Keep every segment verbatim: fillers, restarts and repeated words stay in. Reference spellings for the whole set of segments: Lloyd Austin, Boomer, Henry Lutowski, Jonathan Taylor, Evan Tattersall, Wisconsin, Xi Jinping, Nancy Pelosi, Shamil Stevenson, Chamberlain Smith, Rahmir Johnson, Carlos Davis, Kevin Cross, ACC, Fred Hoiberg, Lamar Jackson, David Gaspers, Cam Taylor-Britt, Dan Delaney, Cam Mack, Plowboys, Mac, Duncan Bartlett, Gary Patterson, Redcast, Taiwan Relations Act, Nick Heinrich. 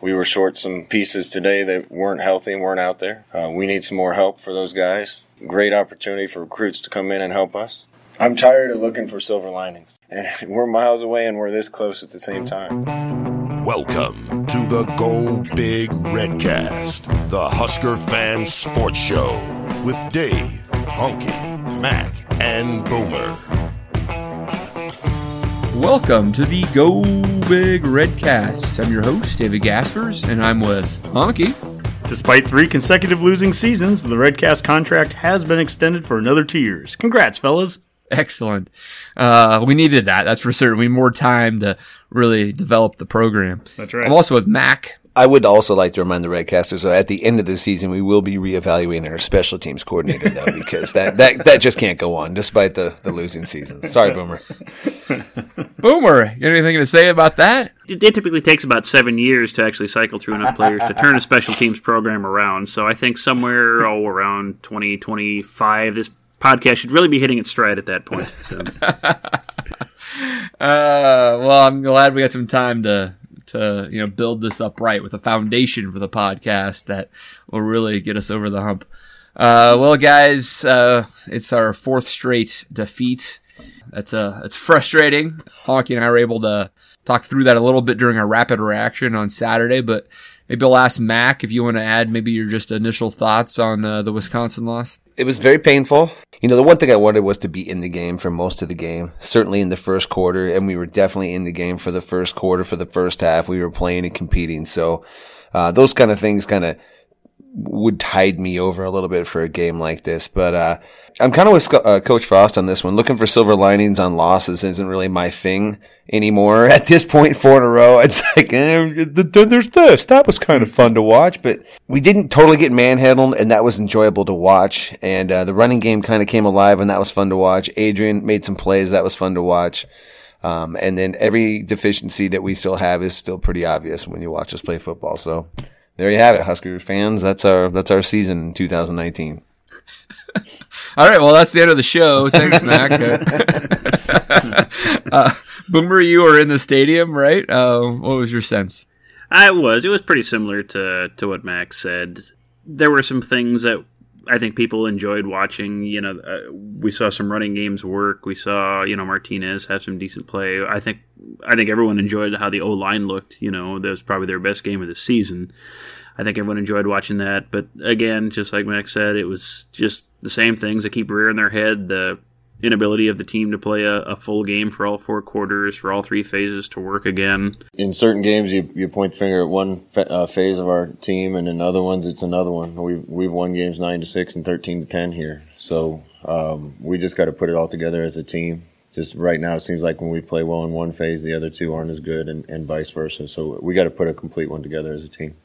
We were short some pieces today that weren't healthy and weren't out there. Uh, we need some more help for those guys. Great opportunity for recruits to come in and help us. I'm tired of looking for silver linings. And we're miles away and we're this close at the same time. Welcome to the Go Big Redcast, the Husker Fan Sports Show with Dave, Honky, Mac, and Boomer. Welcome to the Go Big Redcast. I'm your host, David Gaspers, and I'm with Honky. Despite three consecutive losing seasons, the Redcast contract has been extended for another two years. Congrats, fellas. Excellent. Uh, we needed that, that's for certain. We need more time to really develop the program. That's right. I'm also with Mac. I would also like to remind the Redcasters that at the end of the season, we will be reevaluating our special teams coordinator, though, because that, that, that just can't go on, despite the, the losing season. Sorry, Boomer. Boomer, you got anything to say about that? It, it typically takes about seven years to actually cycle through enough players to turn a special teams program around. So I think somewhere oh, around twenty twenty-five, this podcast should really be hitting its stride at that point. So. uh, well, I'm glad we got some time to... to you know, build this up right with a foundation for the podcast that will really get us over the hump. Uh, well, guys, uh, it's our fourth straight defeat. That's uh, it's frustrating. Honky and I were able to talk through that a little bit during our rapid reaction on Saturday, but maybe I'll ask Mac if you want to add maybe your just initial thoughts on uh, the Wisconsin loss. It was very painful. You know, the one thing I wanted was to be in the game for most of the game, certainly in the first quarter, and we were definitely in the game for the first quarter, for the first half. We were playing and competing. So uh those kind of things kind of would tide me over a little bit for a game like this. But uh I'm kind of with uh, Coach Frost on this one. Looking for silver linings on losses isn't really my thing anymore. At this point, four in a row, it's like, eh, there's this. That was kind of fun to watch. But we didn't totally get manhandled, and that was enjoyable to watch. And uh, the running game kind of came alive, and that was fun to watch. Adrian made some plays. That was fun to watch. Um, and then every deficiency that we still have is still pretty obvious when you watch us play football. So there you have it, Husker fans. That's our that's our season in two thousand nineteen. All right, well, that's the end of the show. Thanks, Mac. uh, Boomer, you were in the stadium, right? Uh, what was your sense? I was. It was pretty similar to, to what Mac said. There were some things that I think people enjoyed watching. You know, uh, we saw some running games work. We saw, you know, Martinez have some decent play. I think I think everyone enjoyed how the O-line looked. You know, that was probably their best game of the season. I think everyone enjoyed watching that. But again, just like Mac said, it was just the same things that keep rearing their head, the inability of the team to play a, a full game for all four quarters, for all three phases to work again. In certain games, you, you point the finger at one fa- uh, phase of our team, and in other ones, it's another one. We've, we've won games nine to six and thirteen to ten here. So um, we just got to put it all together as a team. Just right now, it seems like when we play well in one phase, the other two aren't as good, and, and vice versa. So we got to put a complete one together as a team.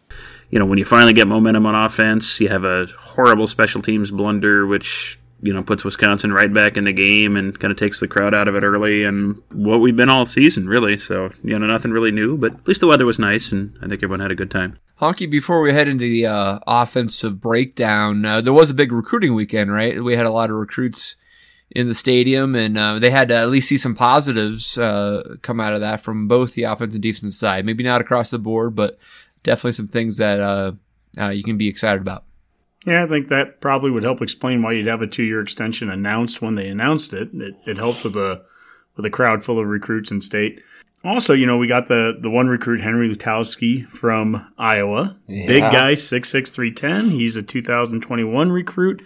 You know, when you finally get momentum on offense, you have a horrible special teams blunder, which, you know, puts Wisconsin right back in the game and kind of takes the crowd out of it early, and what we've been all season, really. So, you know, nothing really new, but at least the weather was nice, and I think everyone had a good time. Honky, before we head into the uh, offensive breakdown, uh, there was a big recruiting weekend, right? We had a lot of recruits in the stadium, and uh, they had to at least see some positives uh, come out of that from both the offense and defense side. Maybe not across the board, but definitely some things that uh, uh, you can be excited about. Yeah, I think that probably would help explain why you'd have a two-year extension announced when they announced it. It, it helped with a with a crowd full of recruits in state. Also, you know, we got the, the one recruit, Henry Lutowski from Iowa. Yeah. Big guy, six six, three ten. He's a two thousand twenty-one recruit,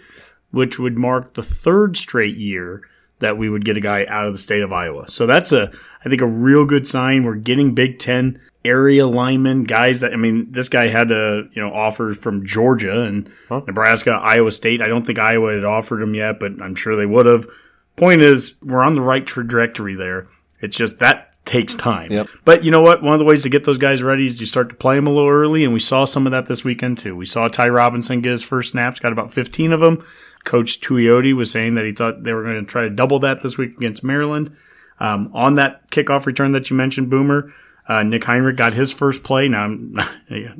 which would mark the third straight year that we would get a guy out of the state of Iowa. So that's, a, I think, a real good sign. We're getting Big Ten area linemen, guys that, I mean, this guy had uh, you know, offers from Georgia and huh? Nebraska, Iowa State. I don't think Iowa had offered him yet, but I'm sure they would have. Point is, we're on the right trajectory there. It's just that takes time. Yep. But you know what? One of the ways to get those guys ready is you start to play them a little early, and we saw some of that this weekend too. We saw Ty Robinson get his first snaps, got about fifteen of them. Coach Tuioti was saying that he thought they were going to try to double that this week against Maryland. Um, on that kickoff return that you mentioned, Boomer, uh, Nick Heinrich got his first play. Now,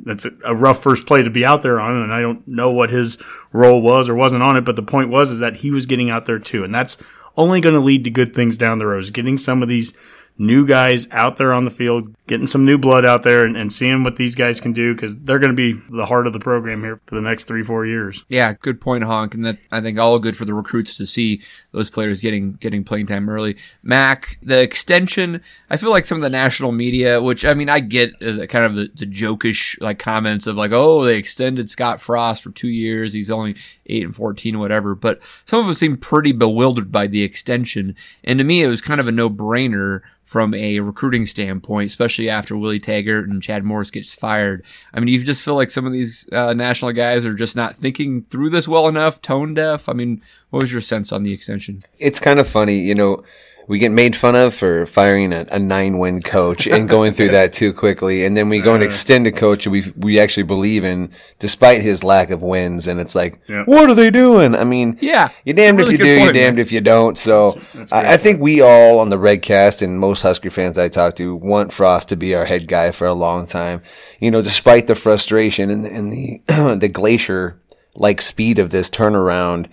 that's a rough first play to be out there on, and I don't know what his role was or wasn't on it, but the point was is that he was getting out there too, and that's only going to lead to good things down the road, is getting some of these new guys out there on the field, getting some new blood out there and, and seeing what these guys can do, because they're going to be the heart of the program here for the next three, four years. Yeah, good point, Honk. And that, I think, all good for the recruits to see those players getting getting playing time early. Mac, the extension, I feel like some of the national media, which, I mean, I get uh, kind of the, the jokish like comments of like, oh, they extended Scott Frost for two years. He's only eight and fourteen or whatever. But some of them seem pretty bewildered by the extension. And to me, it was kind of a no-brainer from a recruiting standpoint, especially after Willie Taggart and Chad Morris gets fired. I mean, you just feel like some of these uh, national guys are just not thinking through this well enough, tone deaf. I mean, what was your sense on the extension? It's kind of funny, you know, we get made fun of for firing a, a nine-win coach and going through yes. that too quickly, and then we go and extend a coach we we actually believe in, despite his lack of wins, and it's like, yep. what are they doing? I mean, yeah, you're damned really if you do, point, you're damned man. if you don't. So that's, that's I, I think we all on the Redcast and most Husker fans I talk to want Frost to be our head guy for a long time, you know, despite the frustration and, and the the glacier-like speed of this turnaround.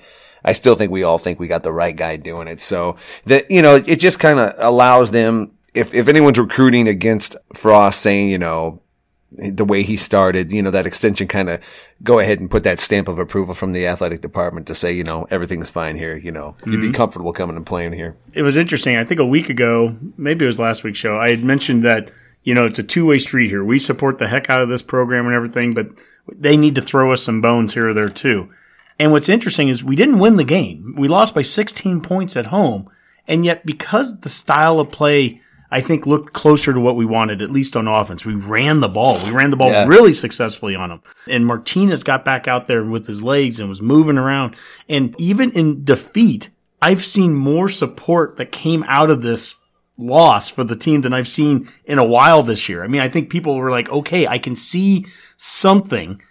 I still think we all think we got the right guy doing it. So that, you know, it just kind of allows them, if, if anyone's recruiting against Frost saying, you know, the way he started, you know, that extension kind of go ahead and put that stamp of approval from the athletic department to say, you know, everything's fine here. You know, mm-hmm. you'd be comfortable coming and playing here. It was interesting. I think a week ago, maybe it was last week's show, I had mentioned that, you know, it's a two-way street here. We support the heck out of this program and everything, but they need to throw us some bones here or there too. And what's interesting is we didn't win the game. We lost by sixteen points at home. And yet because the style of play, I think, looked closer to what we wanted, at least on offense, we ran the ball. We ran the ball yeah. really successfully on them. And Martinez got back out there with his legs and was moving around. And even in defeat, I've seen more support that came out of this loss for the team than I've seen in a while this year. I mean, I think people were like, okay, I can see something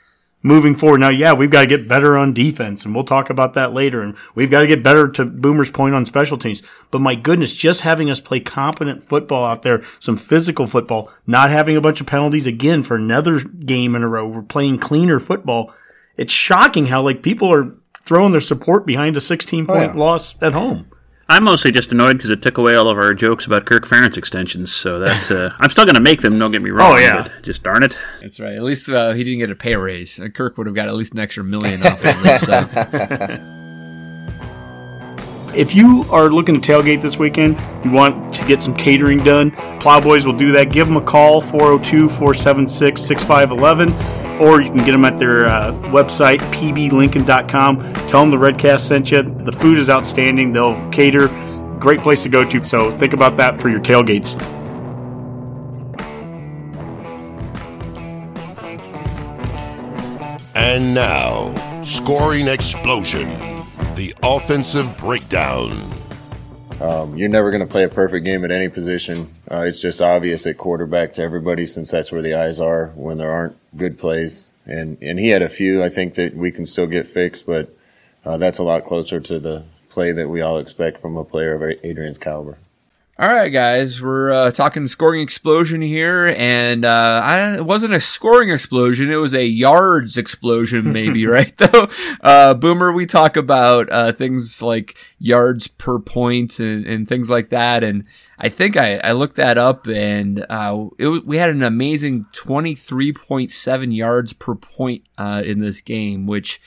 moving forward. Now, yeah, we've got to get better on defense, and we'll talk about that later. And we've got to get better, to Boomer's point, on special teams. But my goodness, just having us play competent football out there, some physical football, not having a bunch of penalties again for another game in a row. We're playing cleaner football. It's shocking how like people are throwing their support behind a sixteen-point oh, yeah. loss at home. I'm mostly just annoyed because it took away all of our jokes about Kirk Ferentz extensions. So that uh, I'm still going to make them. Don't get me wrong. Oh yeah, but just darn it. That's right. At least uh, he didn't get a pay raise. Kirk would have got at least an extra million off of this. So. If you are looking to tailgate this weekend, you want to get some catering done, Plowboys will do that. Give them a call, four oh two, four seven six, six five one one, or you can get them at their uh, website, p b lincoln dot com. Tell them the Redcast sent you. The food is outstanding. They'll cater. Great place to go to, so think about that for your tailgates. And now, scoring explosion. The offensive breakdown. Um, you're never going to play a perfect game at any position. Uh, it's just obvious at quarterback to everybody, since that's where the eyes are when there aren't good plays. And and he had a few, I think, that we can still get fixed, but uh, that's a lot closer to the play that we all expect from a player of Adrian's caliber. All right, guys, we're uh, talking scoring explosion here, and uh, I, it wasn't a scoring explosion. It was a yards explosion, maybe, right, though? Uh, Boomer, we talk about uh, things like yards per point and, and things like that, and I think I, I looked that up, and uh, it, we had an amazing twenty-three point seven yards per point uh, in this game, which,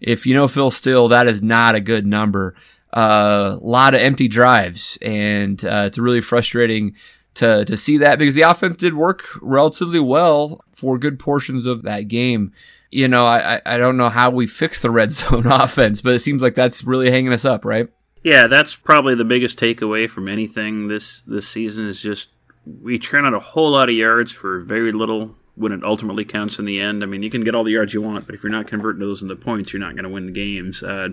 if you know Phil Steele, that is not a good number. A uh, lot of empty drives, and uh, it's really frustrating to to see that, because the offense did work relatively well for good portions of that game. You know, I, I don't know how we fix the red zone offense, but it seems like that's really hanging us up, right? Yeah, that's probably the biggest takeaway from anything this, this season is just we turn out a whole lot of yards for very little when it ultimately counts in the end. I mean, you can get all the yards you want, but if you're not converting those into points, you're not going to win the games. Uh,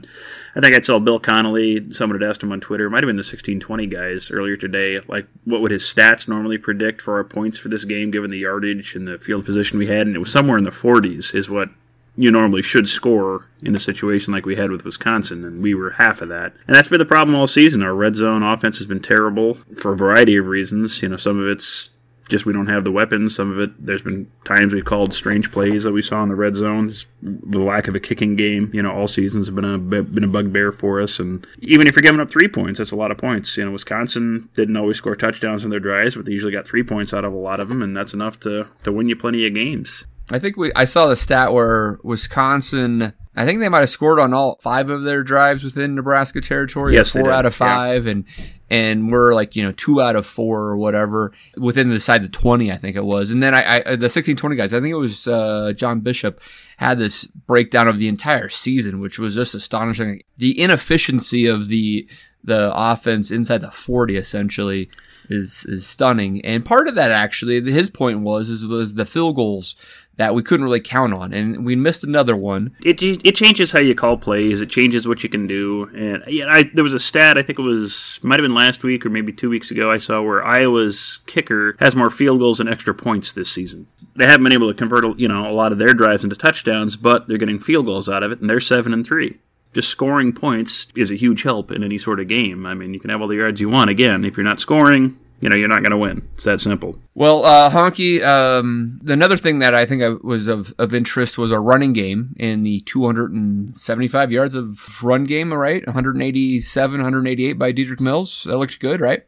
I think I saw Bill Connolly, someone had asked him on Twitter, it might have been the sixteen twenty guys earlier today, like what would his stats normally predict for our points for this game, given the yardage and the field position we had, and it was somewhere in the forties is what you normally should score in a situation like we had with Wisconsin, and we were half of that. And that's been the problem all season. Our red zone offense has been terrible for a variety of reasons. You know, some of it's just we don't have the weapons. Some of it, there's been times we've called strange plays that we saw in the red zone. Just the lack of a kicking game, you know, all seasons have been a been a bugbear for us. And even if you're giving up three points, that's a lot of points. You know, Wisconsin didn't always score touchdowns in their drives, but they usually got three points out of a lot of them, and that's enough to, to win you plenty of games. I think we I saw the stat where Wisconsin, I think they might have scored on all five of their drives within Nebraska territory, yes, four out of five, yeah. and and we're like, you know, two out of four or whatever within the side of twenty, I think it was. And then I, I the sixteen twenty guys, I think it was uh, John Bishop, had this breakdown of the entire season, which was just astonishing. The inefficiency of the the offense inside the forty essentially is is stunning. And part of that, actually, his point was is was the field goals that we couldn't really count on, and we missed another one. It it changes how you call plays. It changes what you can do. And yeah, I, there was a stat, I think it was, might have been last week or maybe two weeks ago, I saw where Iowa's kicker has more field goals and extra points this season. They haven't been able to convert, you know, a lot of their drives into touchdowns, but they're getting field goals out of it, and they're seven and three. Just scoring points is a huge help in any sort of game. I mean, you can have all the yards you want. Again, if you're not scoring, you know, you're not going to win. It's that simple. Well, uh, Honky, um, another thing that I think was of, of interest was our running game and the two hundred seventy-five yards of run game, right? one eighty-seven, one eighty-eight by Dedrick Mills. That looked good, right?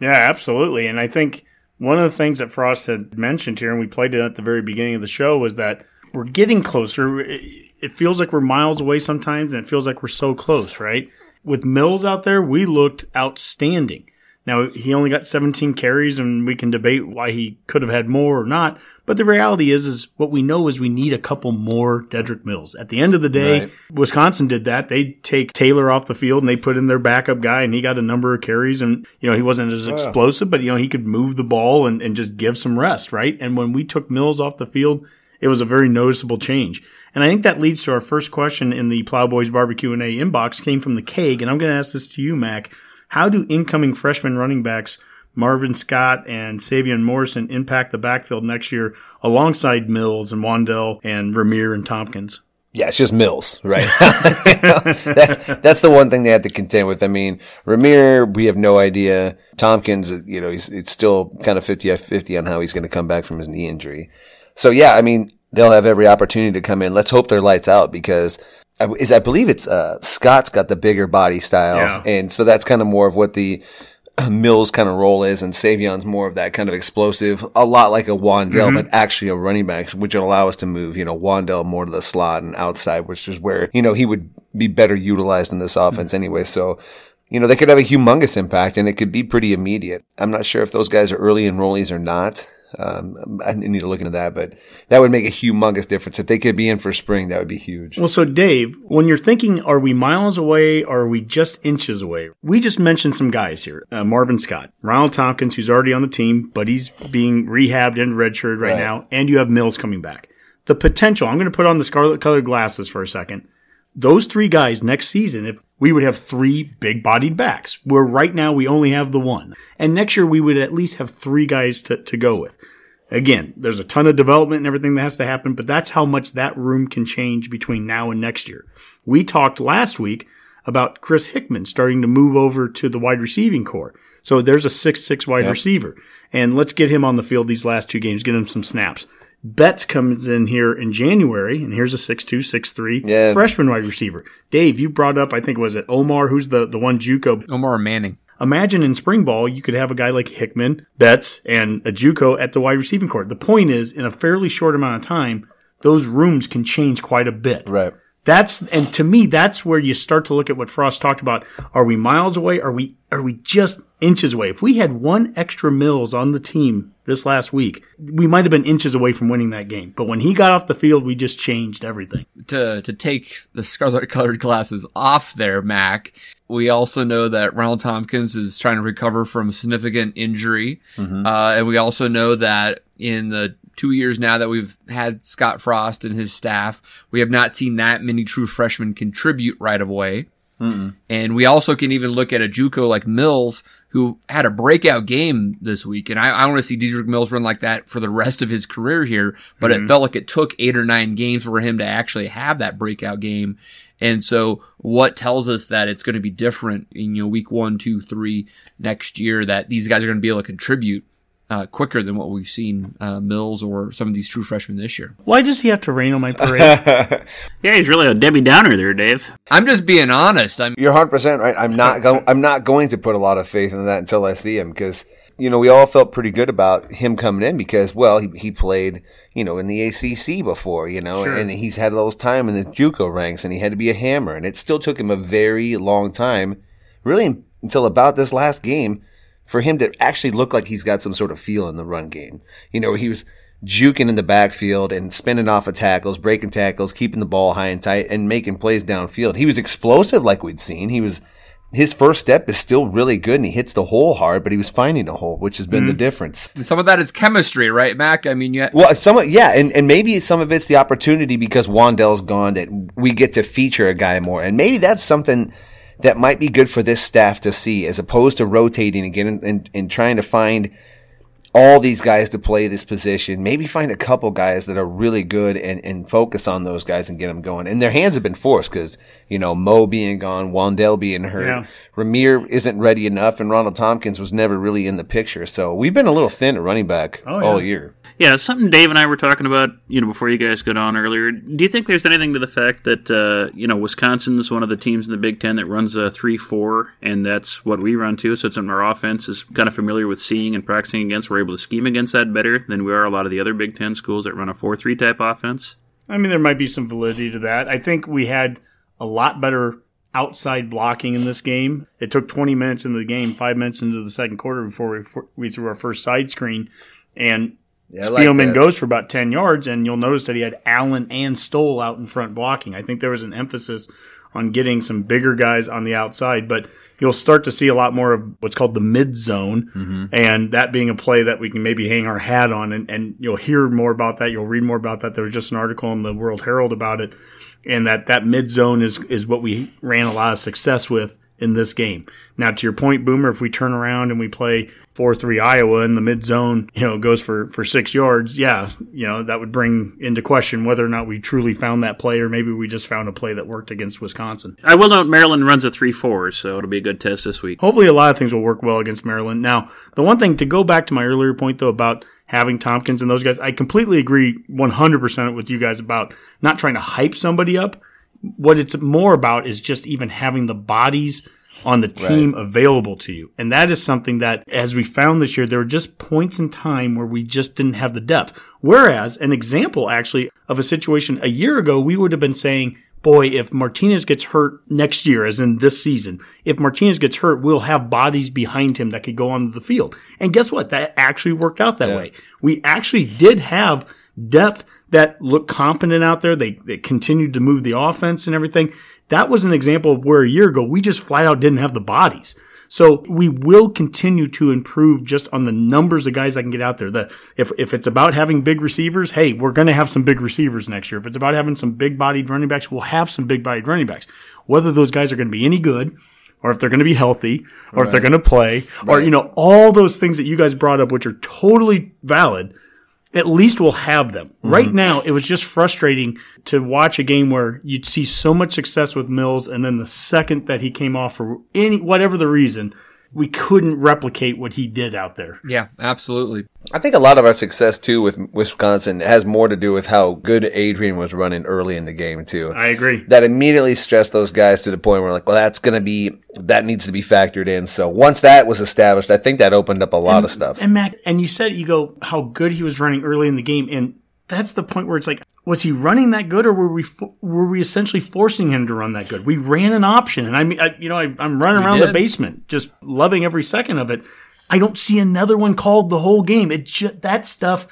Yeah, absolutely. And I think one of the things that Frost had mentioned here, and we played it at the very beginning of the show, was that we're getting closer. It feels like we're miles away sometimes, and it feels like we're so close, right? With Mills out there, we looked outstanding. Now, he only got seventeen carries, and we can debate why he could have had more or not. But the reality is, is what we know is we need a couple more Dedrick Mills. At the end of the day, right. Wisconsin did that. They take Taylor off the field, and they put in their backup guy, and he got a number of carries. And, you know, he wasn't as explosive, but, you know, he could move the ball and, and just give some rest, right? And when we took Mills off the field, it was a very noticeable change. And I think that leads to our first question in the Plowboys Barbecue and A inbox, came from the Keg. And I'm going to ask this to you, Mac. How do incoming freshman running backs Marvin Scott and Savion Morrison impact the backfield next year alongside Mills and Wandale and Rahmir and Tompkins? Yeah, it's just Mills, right? that's that's the one thing they have to contend with. I mean, Rahmir, we have no idea. Tompkins, you know, he's it's still kind of fifty-fifty on how he's going to come back from his knee injury. So, yeah, I mean, they'll have every opportunity to come in. Let's hope they're lights out because – I, is I believe it's uh, Scott's got the bigger body style, yeah. And so that's kind of more of what the Mills kind of role is, and Savion's more of that kind of explosive, a lot like a Wandale, mm-hmm. but actually a running back, which will allow us to move, you know, Wandale more to the slot and outside, which is where, you know, he would be better utilized in this offense mm-hmm. anyway. So, you know, they could have a humongous impact, and it could be pretty immediate. I'm not sure if those guys are early enrollees or not. Um, I need to look into that, but that would make a humongous difference. If they could be in for spring, that would be huge. Well, so Dave, when you're thinking, are we miles away? Or are we just inches away? We just mentioned some guys here. Uh, Marvin Scott, Ronald Tompkins, who's already on the team, but he's being rehabbed and redshirted right, right. now. And you have Mills coming back. The potential, I'm going to put on the scarlet colored glasses for a second. Those three guys next season, if we would have three big-bodied backs, where right now we only have the one. And next year we would at least have three guys to, to go with. Again, there's a ton of development and everything that has to happen, but that's how much that room can change between now and next year. We talked last week about Chris Hickman starting to move over to the wide receiving corps. So there's a six six wide yep. receiver. And let's get him on the field these last two games, get him some snaps. Betts comes in here in January, and here's a six two, six three yeah. freshman wide receiver. Dave, you brought up, I think, was it Omar? Who's the, the one JUCO? Omar Manning. Imagine in spring ball, you could have a guy like Hickman, Betts, and a JUCO at the wide receiving court. The point is, in a fairly short amount of time, those rooms can change quite a bit. Right. That's and to me, that's where you start to look at what Frost talked about. Are we miles away? Are we are we just inches away? If we had one extra Mills on the team this last week, we might have been inches away from winning that game. But when he got off the field, we just changed everything. To to take the scarlet-colored glasses off there, Mac, we also know that Ronald Tompkins is trying to recover from a significant injury. Mm-hmm. Uh, and we also know that in the two years now that we've had Scott Frost and his staff, we have not seen that many true freshmen contribute right away. Mm-mm. And we also can even look at a JUCO like Mills, who had a breakout game this week. And I, I want to see Dedrick Mills run like that for the rest of his career here. But mm-hmm. it felt like it took eight or nine games for him to actually have that breakout game. And so what tells us that it's going to be different in, you know, week one, two, three next year, that these guys are going to be able to contribute uh, quicker than what we've seen uh, Mills or some of these true freshmen this year. Why does he have to rain on my parade? Yeah, he's really a Debbie Downer there, Dave. I'm just being honest. I'm- You're one hundred percent right. I'm not, go- I'm not going to put a lot of faith in that until I see him because, you know, we all felt pretty good about him coming in because, well, he, he played, you know, in the A C C before, you know, sure. and he's had all this time in the JUCO ranks and he had to be a hammer. And it still took him a very long time, really until about this last game, for him to actually look like he's got some sort of feel in the run game. You know, he was juking in the backfield and spinning off of tackles, breaking tackles, keeping the ball high and tight, and making plays downfield. He was explosive like we'd seen. He was His first step is still really good, and he hits the hole hard, but he was finding a hole, which has been mm-hmm. the difference. Some of that is chemistry, right, Mac? I mean, yeah. Well, some of, yeah, and, and maybe some of it's the opportunity because Wandale's gone that we get to feature a guy more, and maybe that's something that might be good for this staff to see as opposed to rotating again and, and, and trying to find all these guys to play this position. Maybe find a couple guys that are really good and, and focus on those guys and get them going. And their hands have been forced because, you know, Mo being gone, Wandale being hurt, yeah. Rahmir isn't ready enough, and Ronald Tompkins was never really in the picture. So we've been a little thin at running back oh, yeah. all year. Yeah, something Dave and I were talking about, you know, before you guys got on earlier. Do you think there's anything to the fact that, uh, you know, Wisconsin is one of the teams in the Big Ten that runs a three four, and that's what we run too, so it's in our offense is kind of familiar with seeing and practicing against. We're able to scheme against that better than we are a lot of the other Big Ten schools that run a four three type offense? I mean, there might be some validity to that. I think we had a lot better outside blocking in this game. It took twenty minutes into the game, five minutes into the second quarter before we, we threw our first side screen, and Yeah, Spielman like goes for about ten yards, and you'll notice that he had Allen and Stoll out in front blocking. I think there was an emphasis on getting some bigger guys on the outside, but you'll start to see a lot more of what's called the mid-zone, mm-hmm. and that being a play that we can maybe hang our hat on, and, and you'll hear more about that. You'll read more about that. There was just an article in the World Herald about it, and that, that mid-zone is, is what we ran a lot of success with in this game. Now, to your point, Boomer, if we turn around and we play four three Iowa and the mid-zone, you know, goes for, for six yards, yeah, you know, that would bring into question whether or not we truly found that play or maybe we just found a play that worked against Wisconsin. I will note Maryland runs a three four, so it'll be a good test this week. Hopefully a lot of things will work well against Maryland. Now, the one thing, to go back to my earlier point, though, about having Tompkins and those guys, I completely agree one hundred percent with you guys about not trying to hype somebody up. What it's more about is just even having the bodies on the team right. available to you. And that is something that, as we found this year, there were just points in time where we just didn't have the depth. Whereas, an example, actually, of a situation a year ago, we would have been saying, boy, if Martinez gets hurt next year, as in this season, if Martinez gets hurt, we'll have bodies behind him that could go onto the field. And guess what? That actually worked out that yeah. way. We actually did have depth that looked competent out there. They, they continued to move the offense and everything. That was an example of where a year ago, we just flat out didn't have the bodies. So we will continue to improve just on the numbers of guys that can get out there. The, if, if it's about having big receivers, hey, we're going to have some big receivers next year. If it's about having some big-bodied running backs, we'll have some big-bodied running backs. Whether those guys are going to be any good, or if they're going to be healthy, or right. if they're going to play, right. or, you know, all those things that you guys brought up, which are totally valid, at least we'll have them. Mm-hmm. Right now, it was just frustrating to watch a game where you'd see so much success with Mills, and then the second that he came off for any whatever the reason, we couldn't replicate what he did out there. Yeah, absolutely. I think a lot of our success, too, with Wisconsin has more to do with how good Adrian was running early in the game, too. I agree. That immediately stressed those guys to the point where, like, well, that's going to be – that needs to be factored in. So once that was established, I think that opened up a lot and, of stuff. And, Mac, and you said, you go, how good he was running early in the game, and that's the point where it's like, was he running that good, or were we fo- were we essentially forcing him to run that good? We ran an option, and I mean, I, you know, I, I'm running we around did. the basement, just loving every second of it. I don't see another one called the whole game. It ju- that stuff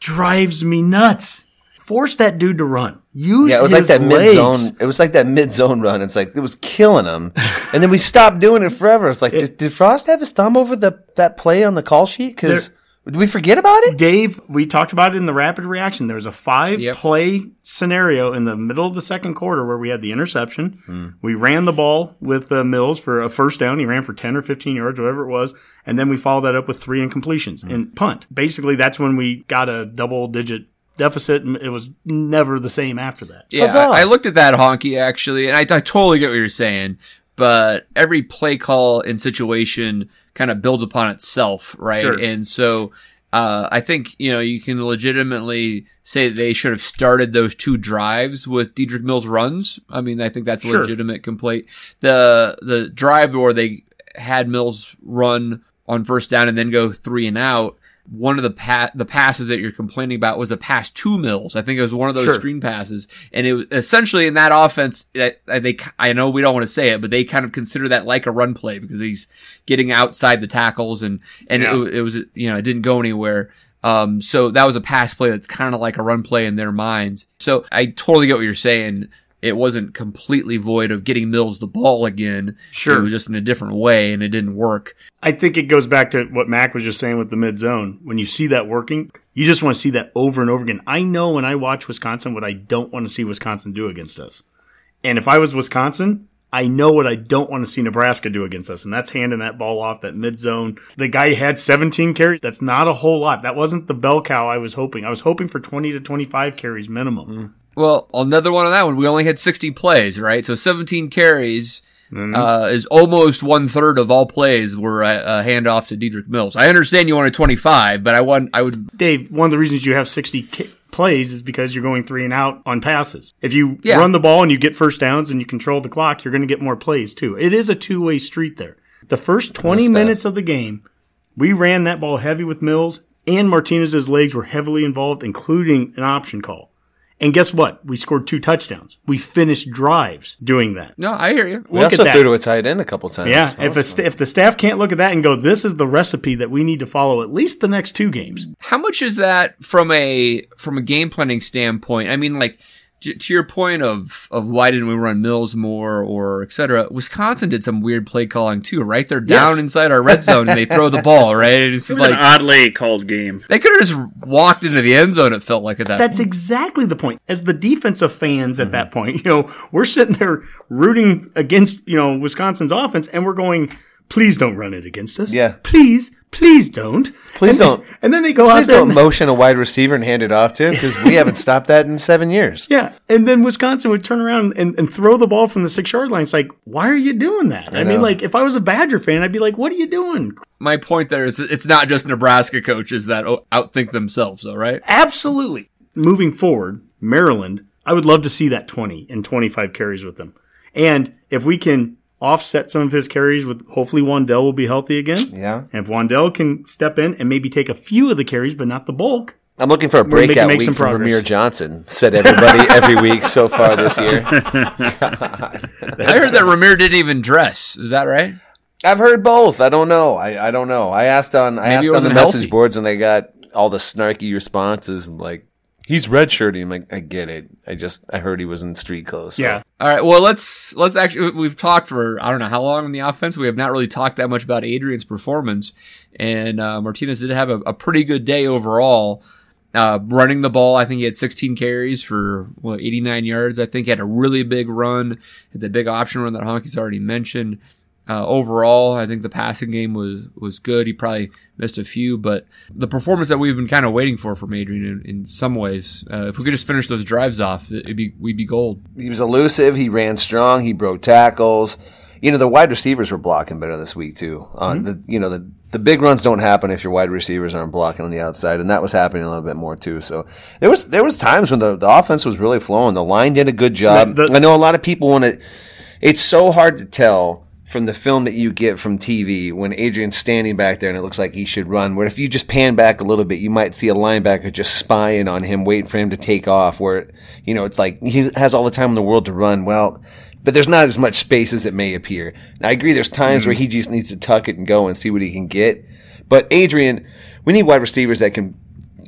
drives me nuts. Force that dude to run. Use yeah, it was his like that legs. mid-zone. It was like that mid-zone run. It's like it was killing him, and then we stopped doing it forever. It's like, it, did, did Frost have his thumb over the that play on the call sheet? Because did we forget about it? Dave, we talked about it in the rapid reaction. There was a five-play yep. scenario in the middle of the second quarter where we had the interception. Mm. We ran the ball with uh, Mills for a first down. He ran for ten or fifteen yards, whatever it was. And then we followed that up with three incompletions mm. and punt. Basically, that's when we got a double-digit deficit, and it was never the same after that. Yeah, I, I looked at that, Honky, actually, and I, I totally get what you're saying. But every play call and situation – kind of builds upon itself, right? Sure. And so uh, I think, you know, you can legitimately say they should have started those two drives with Dedrick Mills runs. I mean, I think that's a sure. legitimate complaint. The the drive where they had Mills run on first down and then go three and out, one of the pa- the passes that you're complaining about was a pass to Mills. I think it was one of those sure. screen passes. And it was essentially in that offense, I, I, they, I know we don't want to say it, but they kind of consider that like a run play because he's getting outside the tackles and, and yeah. it, it was, you know, it didn't go anywhere. Um, so that was a pass play that's kind of like a run play in their minds. So I totally get what you're saying. It wasn't completely void of getting Mills the ball again. Sure. It was just in a different way, and it didn't work. I think it goes back to what Mac was just saying with the mid-zone. When you see that working, you just want to see that over and over again. I know when I watch Wisconsin what I don't want to see Wisconsin do against us. And if I was Wisconsin, I know what I don't want to see Nebraska do against us, and that's handing that ball off, that mid-zone. The guy had seventeen carries. That's not a whole lot. That wasn't the bell cow I was hoping. I was hoping for twenty to twenty-five carries minimum. Mm. Well, another one on that one. We only had sixty plays, right? So seventeen carries mm-hmm. uh, is almost one third of all plays were a, a handoff to Dedrick Mills. I understand you wanted twenty-five, but I want I would Dave. One of the reasons you have sixty k- plays is because you're going three and out on passes. If you yeah. run the ball and you get first downs and you control the clock, you're going to get more plays too. It is a two way street there. The first twenty minutes of the game, we ran that ball heavy with Mills, and Martinez's legs were heavily involved, including an option call. And guess what? We scored two touchdowns. We finished drives doing that. No, I hear you. We look also at that. Threw to a tight end a couple times. Yeah, awesome. if, a st- if the staff can't look at that and go, this is the recipe that we need to follow at least the next two games. How much is that from a from a game planning standpoint? I mean, like, to, to your point of, of why didn't we run Mills more or et cetera, Wisconsin did some weird play calling too, right? They're down yes. inside our red zone and they throw the ball, right? It's it like an oddly called game. They could have just walked into the end zone, it felt like at that That's point. Exactly the point. As the defensive fans at mm-hmm. that point, you know, we're sitting there rooting against, you know, Wisconsin's offense and we're going, please don't run it against us. Yeah. Please, please don't. Please and don't. Then, and then they go please out there. Please don't motion a wide receiver and hand it off to because we haven't stopped that in seven years. Yeah. And then Wisconsin would turn around and, and throw the ball from the six-yard line. It's like, why are you doing that? I, I mean, like, if I was a Badger fan, I'd be like, what are you doing? My point there is it's not just Nebraska coaches that outthink themselves, though, right? Absolutely. Moving forward, Maryland, I would love to see that twenty and twenty-five carries with them. And if we can offset some of his carries with hopefully Wandale will be healthy again. Yeah. And if Wandale can step in and maybe take a few of the carries, but not the bulk. I'm looking for a breakout week from Rahmir Johnson, said everybody every week so far this year. God. I heard that Rahmir didn't even dress. Is that right? I've heard both. I don't know. I, I don't know. I asked on I maybe asked on the message healthy. boards and they got all the snarky responses and like, he's redshirting. I'm like, I get it. I just, I heard he was in street clothes. So. Yeah. All right. Well, let's, let's actually, we've talked for, I don't know how long on the offense. We have not really talked that much about Adrian's performance. And, uh, Martinez did have a, a pretty good day overall. Uh, running the ball, I think he had sixteen carries for what, eighty-nine yards. I think he had a really big run, had the big option run that Honky's already mentioned. Uh, overall, I think the passing game was, was good. He probably missed a few, but the performance that we've been kind of waiting for from Adrian in, in some ways, uh, if we could just finish those drives off, it'd be, we'd be gold. He was elusive. He ran strong. He broke tackles. You know, the wide receivers were blocking better this week, too. Uh, mm-hmm. the, you know, the, the big runs don't happen if your wide receivers aren't blocking on the outside, and that was happening a little bit more, too. So there was there was times when the, the offense was really flowing. The line did a good job. The, the, I know a lot of people want to – it's so hard to tell – from the film that you get from T V when Adrian's standing back there and it looks like he should run, where if you just pan back a little bit, you might see a linebacker just spying on him, waiting for him to take off, where, you know, it's like he has all the time in the world to run. Well, but there's not as much space as it may appear. Now, I agree there's times mm-hmm. where he just needs to tuck it and go and see what he can get. But Adrian, we need wide receivers that can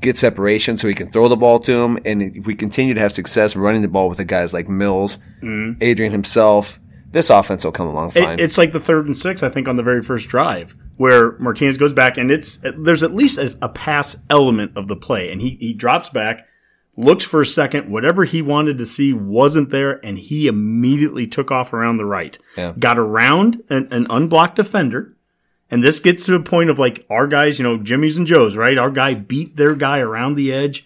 get separation so he can throw the ball to him. And if we continue to have success running the ball with the guys like Mills, mm-hmm. Adrian himself, this offense will come along fine. It's like the third and six, I think, on the very first drive where Martinez goes back, and it's there's at least a, a pass element of the play. And he, he drops back, looks for a second. Whatever he wanted to see wasn't there, and he immediately took off around the right. Yeah. Got around an, an unblocked defender, and this gets to a point of, like, our guys, you know, Jimmy's and Joe's, right? Our guy beat their guy around the edge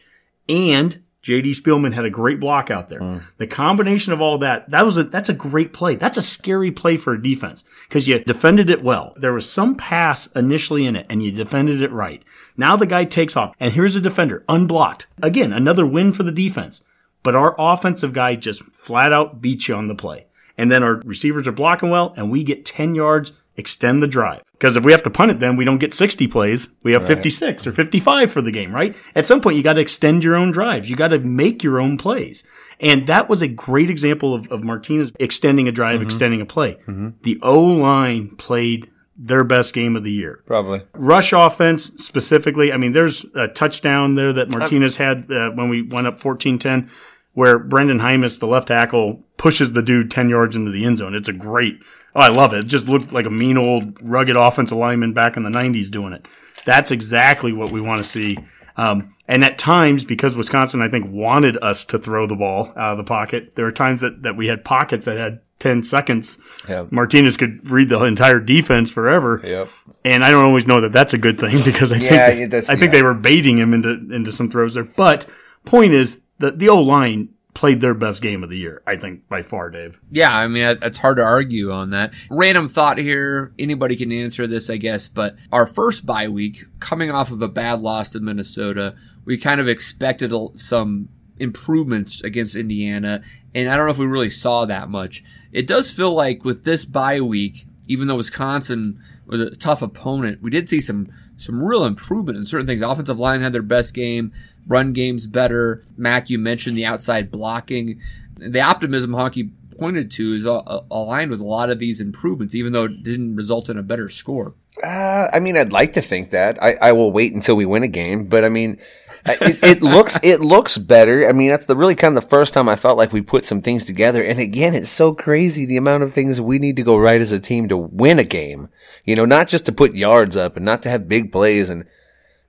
and J D. Spielman had a great block out there. Mm. The combination of all that, that was a, that's a great play. That's a scary play for a defense because you defended it well. There was some pass initially in it, and you defended it right. Now the guy takes off, and here's a defender, unblocked. Again, another win for the defense. But our offensive guy just flat out beats you on the play. And then our receivers are blocking well, and we get ten yards, extend the drive. Because if we have to punt it, then we don't get sixty plays. We have right. fifty-six or fifty-five for the game, right? At some point, you got to extend your own drives. You got to make your own plays. And that was a great example of, of Martinez extending a drive, mm-hmm. extending a play. Mm-hmm. The O-line played their best game of the year. Probably. Rush offense specifically. I mean, there's a touchdown there that Martinez had uh, when we went up fourteen ten. Where Brendan Hymas, the left tackle, pushes the dude ten yards into the end zone. It's a great – oh, I love it. It just looked like a mean old rugged offensive lineman back in the nineties doing it. That's exactly what we want to see. Um, and at times, because Wisconsin, I think, wanted us to throw the ball out of the pocket, there were times that, that we had pockets that had ten seconds. Yep. Martinez could read the entire defense forever. Yep. And I don't always know that that's a good thing because I yeah, think, I think yeah. they were baiting him into, into some throws there. But point is – The, the O-line played their best game of the year, I think, by far, Dave. Yeah, I mean, it's hard to argue on that. Random thought here. Anybody can answer this, I guess. But our first bye week, coming off of a bad loss to Minnesota, we kind of expected some improvements against Indiana. And I don't know if we really saw that much. It does feel like with this bye week, even though Wisconsin was a tough opponent, we did see some some real improvement in certain things. Offensive line had their best game. Run game's better. Mac, you mentioned the outside blocking. The optimism Honky pointed to is aligned with a lot of these improvements, even though it didn't result in a better score. Uh, I mean, I'd like to think that. I, I will wait until we win a game, but I mean, it, it looks it looks better. I mean, that's the really kind of the first time I felt like we put some things together. And again, it's so crazy the amount of things we need to go right as a team to win a game. You know, not just to put yards up and not to have big plays and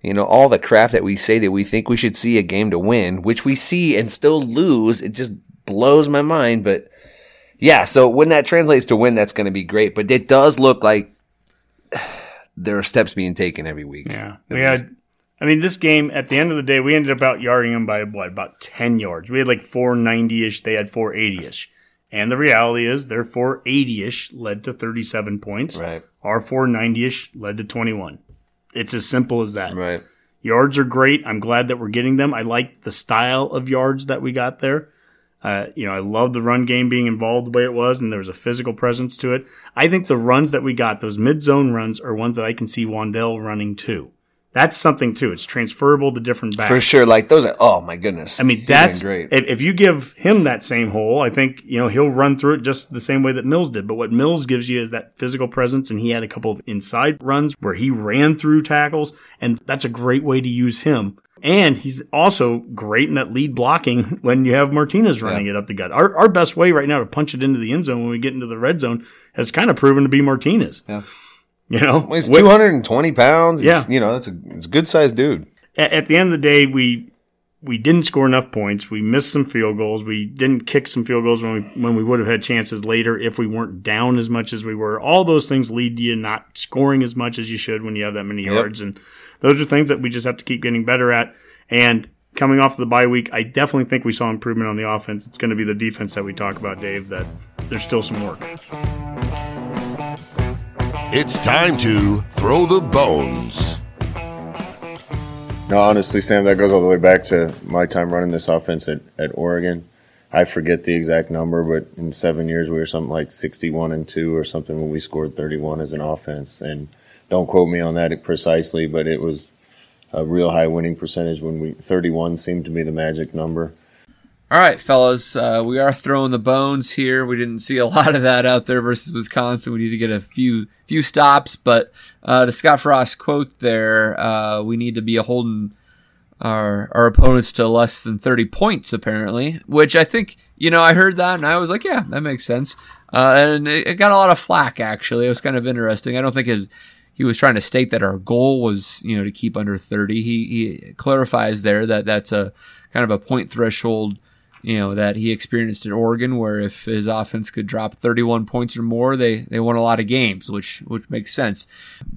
you know, all the crap that we say that we think we should see a game to win, which we see and still lose, it just blows my mind. But, yeah, so when that translates to win, that's going to be great. But it does look like there are steps being taken every week. Yeah. We had, I mean, this game, at the end of the day, we ended up out-yarding them by, what, about ten yards. We had like four ninety-ish. They had four eighty-ish. And the reality is their four eighty-ish led to thirty-seven points. Right. Our four ninety-ish led to twenty-one. It's as simple as that. Right. Yards are great. I'm glad that we're getting them. I like the style of yards that we got there. Uh, you know, I love the run game being involved the way it was, and there was a physical presence to it. I think the runs that we got, those mid-zone runs, are ones that I can see Wandale running too. That's something too. It's transferable to different backs. For sure. Like those are, oh my goodness. I mean, that's great. If, if you give him that same hole, I think, you know, he'll run through it just the same way that Mills did. But what Mills gives you is that physical presence. And he had a couple of inside runs where he ran through tackles. And that's a great way to use him. And he's also great in that lead blocking when you have Martinez running yeah. it up the gut. Our, our best way right now to punch it into the end zone when we get into the red zone has kind of proven to be Martinez. Yeah. You know, well, he's two hundred twenty pounds. Yeah. It's, you know, that's a, it's a good sized dude. At, at the end of the day, we we didn't score enough points. We missed some field goals. We didn't kick some field goals when we when we would have had chances later if we weren't down as much as we were. All those things lead to you not scoring as much as you should when you have that many yep. yards. And those are things that we just have to keep getting better at. And coming off the bye week, I definitely think we saw improvement on the offense. It's going to be the defense that we talk about, Dave, that there's still some work. It's time to throw the bones. No, honestly, Sam, that goes all the way back to my time running this offense at, at Oregon. I forget the exact number, but in seven years we were something like sixty-one and two or something when we scored thirty-one as an offense. And don't quote me on that precisely, but it was a real high winning percentage when we thirty-one seemed to be the magic number. All right, fellas, uh, we are throwing the bones here. We didn't see a lot of that out there versus Wisconsin. We need to get a few few stops, but uh, to Scott Frost's quote there, uh, we need to be holding our our opponents to less than thirty points, apparently, which I think, you know, I heard that, and I was like, yeah, that makes sense. Uh, and it, it got a lot of flack, actually. It was kind of interesting. I don't think his, he was trying to state that our goal was, you know, to keep under thirty. He, he clarifies there that that's a kind of a point threshold, you know, that he experienced at Oregon, where if his offense could drop thirty-one points or more, they, they won a lot of games, which, which makes sense.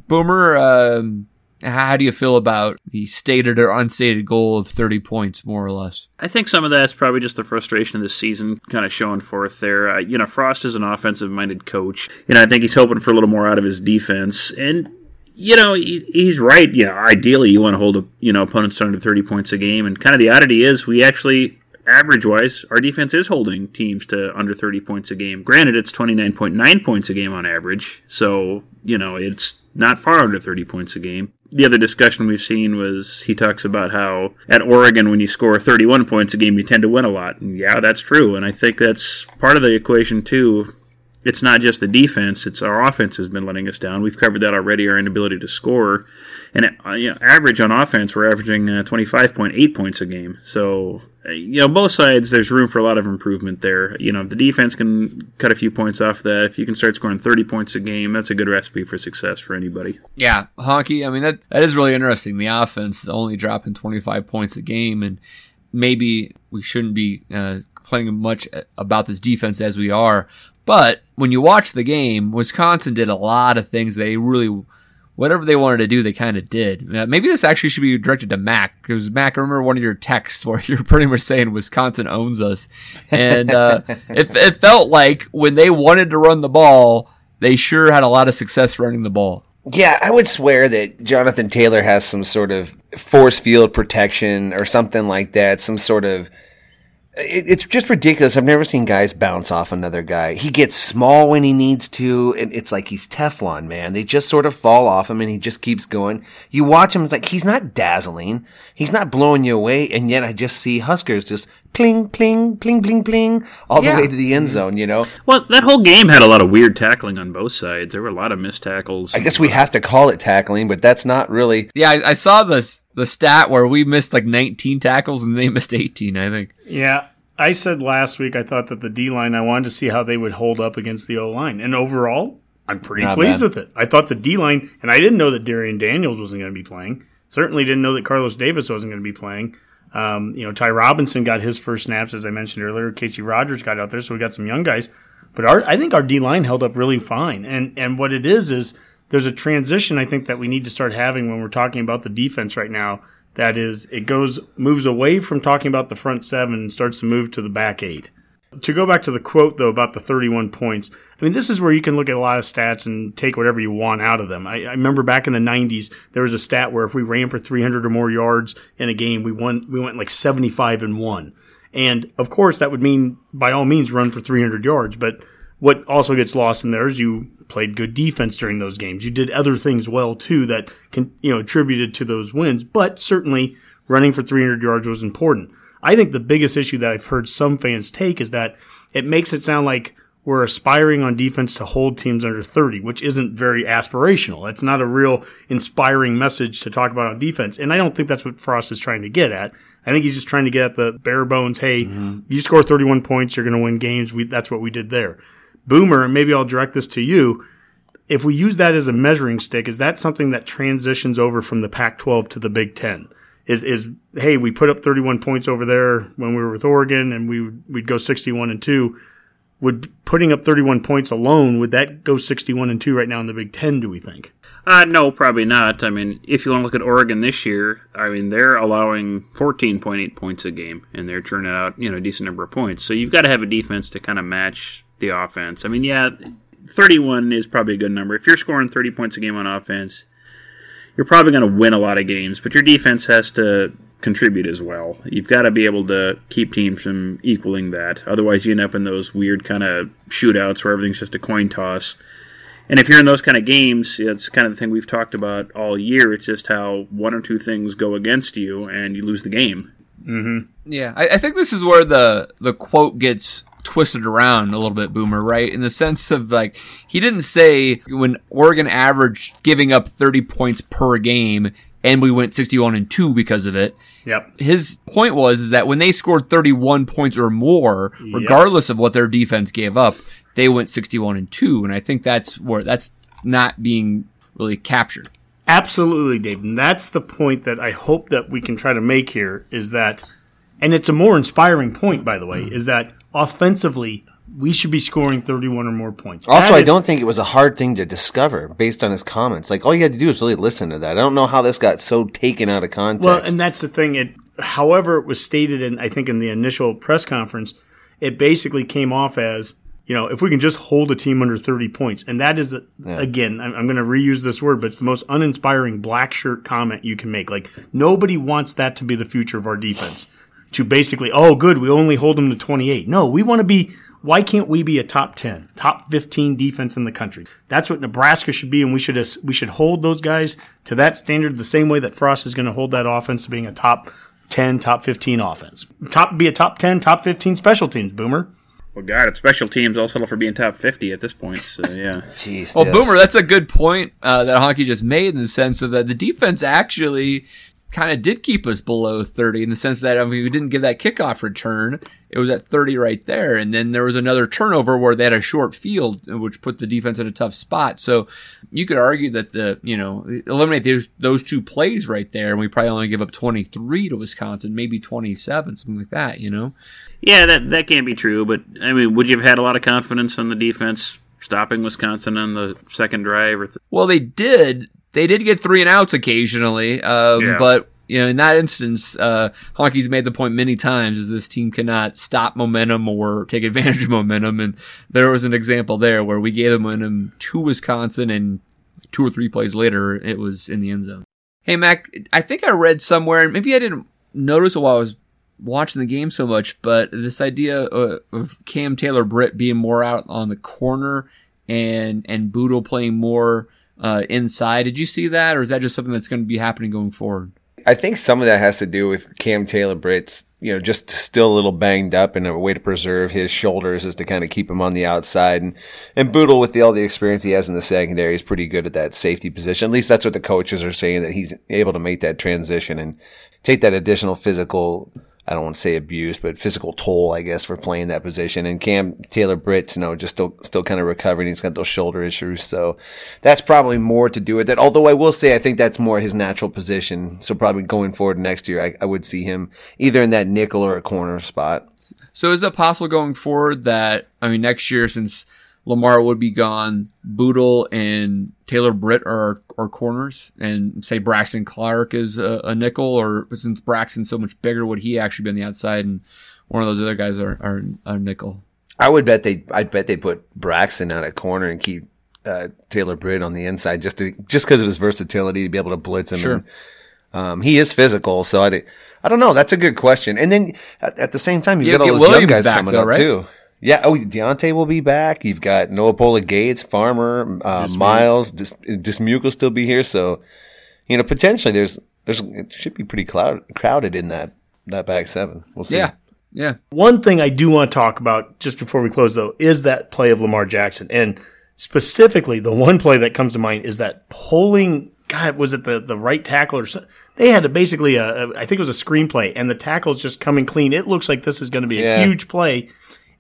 Boomer, um, How do you feel about the stated or unstated goal of thirty points, more or less? I think some of that's probably just the frustration of this season kind of showing forth there. Uh, you know, Frost is an offensive-minded coach, and I think he's hoping for a little more out of his defense. And, you know, he, he's right. You know, ideally, you want to hold a, you know, opponents under thirty points a game. And kind of the oddity is we actually, average-wise, our defense is holding teams to under thirty points a game. Granted, it's twenty-nine point nine points a game on average, so, you know, it's not far under thirty points a game. The other discussion we've seen was he talks about how at Oregon when you score thirty-one points a game you tend to win a lot. And yeah, that's true, and I think that's part of the equation too. It's not just the defense, it's our offense has been letting us down. We've covered that already, our inability to score. And you know, average on offense, we're averaging uh, twenty-five point eight points a game. So, you know, both sides, there's room for a lot of improvement there. You know, if the defense can cut a few points off that, if you can start scoring thirty points a game, that's a good recipe for success for anybody. Yeah, Honky, I mean, that that is really interesting. The offense is only dropping twenty-five points a game, and maybe we shouldn't be uh, complaining much about this defense as we are. But when you watch the game, Wisconsin did a lot of things. They really, whatever they wanted to do, they kind of did. Uh, maybe this actually should be directed to Mac, because Mac, I remember one of your texts where you're pretty much saying Wisconsin owns us. And uh, it, it felt like when they wanted to run the ball, they sure had a lot of success running the ball. Yeah, I would swear that Jonathan Taylor has some sort of force field protection or something like that, some sort of... It's just ridiculous. I've never seen guys bounce off another guy. He gets small when he needs to, and it's like he's Teflon, man. They just sort of fall off him, and he just keeps going. You watch him, it's like he's not dazzling. He's not blowing you away, and yet I just see Huskers just pling, pling, pling, pling, pling, all yeah. the way to the end zone, you know? Well, that whole game had a lot of weird tackling on both sides. There were a lot of missed tackles. I guess we have to call it tackling, but that's not really... Yeah, I, I saw this. The stat where we missed like nineteen tackles and they missed eighteen, I think. Yeah. I said last week I thought that the D-line, I wanted to see how they would hold up against the O-line. And overall, I'm pretty Not pleased bad. with it. I thought the D-line, and I didn't know that Darian Daniels wasn't going to be playing. Certainly didn't know that Carlos Davis wasn't going to be playing. Um, you know, Ty Robinson got his first snaps, as I mentioned earlier. Casey Rogers got out there, so we got some young guys. But our, I think our D-line held up really fine. And and what it is is, there's a transition I think that we need to start having when we're talking about the defense right now. That is, it goes moves away from talking about the front seven and starts to move to the back eight. To go back to the quote, though, about the thirty-one points, I mean, this is where you can look at a lot of stats and take whatever you want out of them. I, I remember back in the nineties, there was a stat where if we ran for three hundred or more yards in a game, we won. We went like seventy-five and one. And, of course, that would mean, by all means, run for three hundred yards, but what also gets lost in there is you played good defense during those games. You did other things well, too, that can, you know, attributed to those wins. But certainly running for three hundred yards was important. I think the biggest issue that I've heard some fans take is that it makes it sound like we're aspiring on defense to hold teams under thirty, which isn't very aspirational. It's not a real inspiring message to talk about on defense. And I don't think that's what Frost is trying to get at. I think he's just trying to get at the bare bones, hey, mm-hmm. you score thirty-one points, you're going to win games. We, that's what we did there. Boomer, and maybe I'll direct this to you, if we use that as a measuring stick, is that something that transitions over from the Pac twelve to the Big Ten? Is, is hey, we put up thirty-one points over there when we were with Oregon, and we, we'd go sixty-one and two. Would putting up thirty-one points alone, would that go sixty-one and two right now in the Big Ten, do we think? Uh, no, probably not. I mean, if you want to look at Oregon this year, I mean, they're allowing fourteen point eight points a game, and they're turning out, you know, a decent number of points. So you've got to have a defense to kind of match the offense. I mean, yeah, thirty-one is probably a good number. If you're scoring thirty points a game on offense, you're probably going to win a lot of games, but your defense has to contribute as well. You've got to be able to keep teams from equaling that. Otherwise, you end up in those weird kind of shootouts where everything's just a coin toss. And if you're in those kind of games, it's kind of the thing we've talked about all year. It's just how one or two things go against you and you lose the game. Mm-hmm. Yeah, I, I think this is where the, the quote gets twisted around a little bit, Boomer, right? In the sense of, like, he didn't say when Oregon averaged giving up thirty points per game and we went sixty-one and two because of it. Yep. His point was is that when they scored thirty-one points or more, yep. regardless of what their defense gave up, they went sixty-one and two, and I think that's where that's not being really captured. Absolutely, Dave. And that's the point that I hope that we can try to make here is that, and it's a more inspiring point, by the way, is that offensively, we should be scoring thirty-one or more points. Also, is, I don't think it was a hard thing to discover based on his comments. Like, all you had to do was really listen to that. I don't know how this got so taken out of context. Well, and that's the thing. It, however it was stated, in, I think in the initial press conference, it basically came off as, you know, if we can just hold a team under thirty points. And that is, yeah. again, I'm, I'm going to reuse this word, but it's the most uninspiring black shirt comment you can make. Like, nobody wants that to be the future of our defense. To basically, oh, good, we only hold them to twenty-eight. No, we want to be – why can't we be a top ten, top fifteen defense in the country? That's what Nebraska should be, and we should we should hold those guys to that standard the same way that Frost is going to hold that offense to being a top ten, top fifteen offense. Top Be a top ten, top fifteen special teams, Boomer. Well, God, it's special teams. I'll settle for being top fifty at this point, so yeah. Jeez, well, yes. Boomer, that's a good point uh, that Honky just made in the sense of that the defense actually – kind of did keep us below thirty in the sense that if we didn't give that kickoff return, it was at thirty right there. And then there was another turnover where they had a short field, which put the defense in a tough spot. So you could argue that the, you know, eliminate those, those two plays right there, and we probably only give up twenty-three to Wisconsin, maybe twenty-seven, something like that, you know? Yeah, that, that can't be true. But, I mean, would you have had a lot of confidence in the defense stopping Wisconsin on the second drive? Or th- well, they did. They did get three and outs occasionally, um, yeah. but you know, in that instance, uh, Honky's made the point many times is this team cannot stop momentum or take advantage of momentum, and there was an example there where we gave them momentum to Wisconsin, and two or three plays later, it was in the end zone. Hey, Mac, I think I read somewhere, and maybe I didn't notice while I was watching the game so much, but this idea of, of Cam Taylor-Britt being more out on the corner and, and Boodle playing more Uh, inside. Did you see that, or is that just something that's going to be happening going forward? I think some of that has to do with Cam Taylor-Britt's, you know, just still a little banged up, and a way to preserve his shoulders is to kind of keep him on the outside. And, and Boodle, with the, all the experience he has in the secondary, is pretty good at that safety position. At least that's what the coaches are saying, that he's able to make that transition and take that additional physical, I don't want to say abuse, but physical toll, I guess, for playing that position. And Cam Taylor-Britt, you know, just still, still kind of recovering. He's got those shoulder issues. So that's probably more to do with it. Although I will say, I think that's more his natural position. So probably going forward next year, I, I would see him either in that nickel or a corner spot. So is it possible going forward that, I mean, next year, since Lamar would be gone, Boodle and Taylor-Britt are, are corners, and say Braxton Clark is a, a nickel, or since Braxton's so much bigger, would he actually be on the outside and one of those other guys are, are, are nickel? I would bet they, I bet they put Braxton out at corner and keep uh, Taylor-Britt on the inside just to, just because of his versatility to be able to blitz him. Sure. And, um, he is physical, so I, I don't know. That's a good question. And then at, at the same time, you've yeah, got all those Williams young guys back, coming though, up right? too. Yeah, oh, Deontay will be back. You've got Noah Pola Gates, Farmer, uh, Miles, Dis- Dismuke will still be here. So, you know, potentially there's there's it should be pretty cloud- crowded in that, that back seven. We'll see. Yeah, yeah. One thing I do want to talk about just before we close, though, is that play of Lamar Jackson. And specifically, the one play that comes to mind is that pulling, God, was it the, the right tackle or something? They had to basically, a, a, I think it was a screenplay, and the tackle's just coming clean. It looks like this is going to be a yeah. huge play.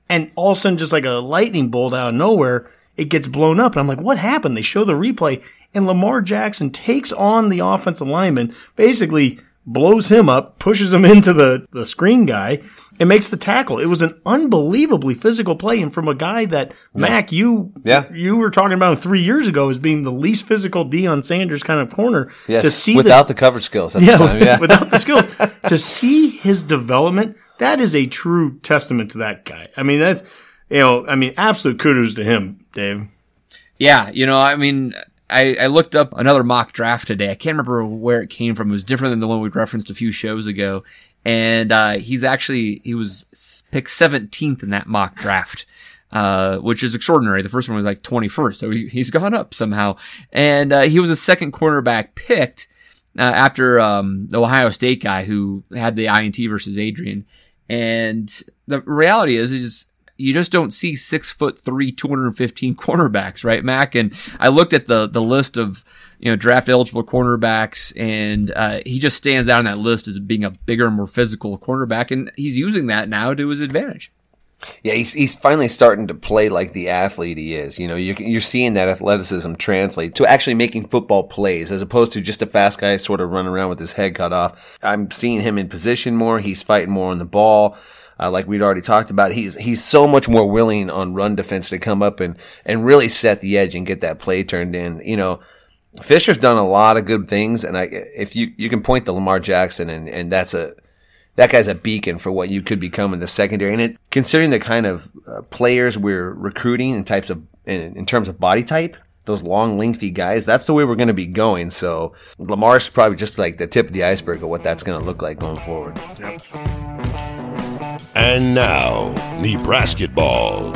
And all of a sudden, just like a lightning bolt out of nowhere, it gets blown up. And I'm like, what happened? They show the replay, and Lamar Jackson takes on the offensive lineman, basically blows him up, pushes him into the, the screen guy, and makes the tackle. It was an unbelievably physical play. And from a guy that, yeah. Mac, you yeah. you were talking about three years ago as being the least physical Deion Sanders kind of corner. Yes, to see without the, the coverage skills at yeah, the time. Yeah, without the skills. To see his development, that is a true testament to that guy. I mean, that's, you know, I mean, absolute kudos to him, Dave. Yeah, you know, I mean, I, I looked up another mock draft today. I can't remember where it came from. It was different than the one we referenced a few shows ago. And uh he's actually, he was picked seventeenth in that mock draft, uh which is extraordinary. The first one was like twenty-first, so he, he's gone up somehow. And uh he was the second cornerback picked uh, after um the Ohio State guy who had the I N T versus Adrian. And the reality is, is you just don't see six foot three, two hundred fifteen cornerbacks, right, Mac? And I looked at the, the list of, you know, draft eligible cornerbacks, and uh, he just stands out on that list as being a bigger, more physical cornerback. And he's using that now to his advantage. Yeah, he's he's finally starting to play like the athlete he is. You know, you're, you're seeing that athleticism translate to actually making football plays as opposed to just a fast guy sort of running around with his head cut off. I'm seeing him in position more. He's fighting more on the ball. Uh, like we'd already talked about, he's he's so much more willing on run defense to come up and, and really set the edge and get that play turned in. You know, Fisher's done a lot of good things, and I if you, you can point to Lamar Jackson, and, and that's a that guy's a beacon for what you could become in the secondary. And it, considering the kind of uh, players we're recruiting in types of in, in terms of body type, those long, lengthy guys, that's the way we're going to be going. So Lamar's probably just like the tip of the iceberg of what that's going to look like going forward. Yep. And now, Nebraska ball.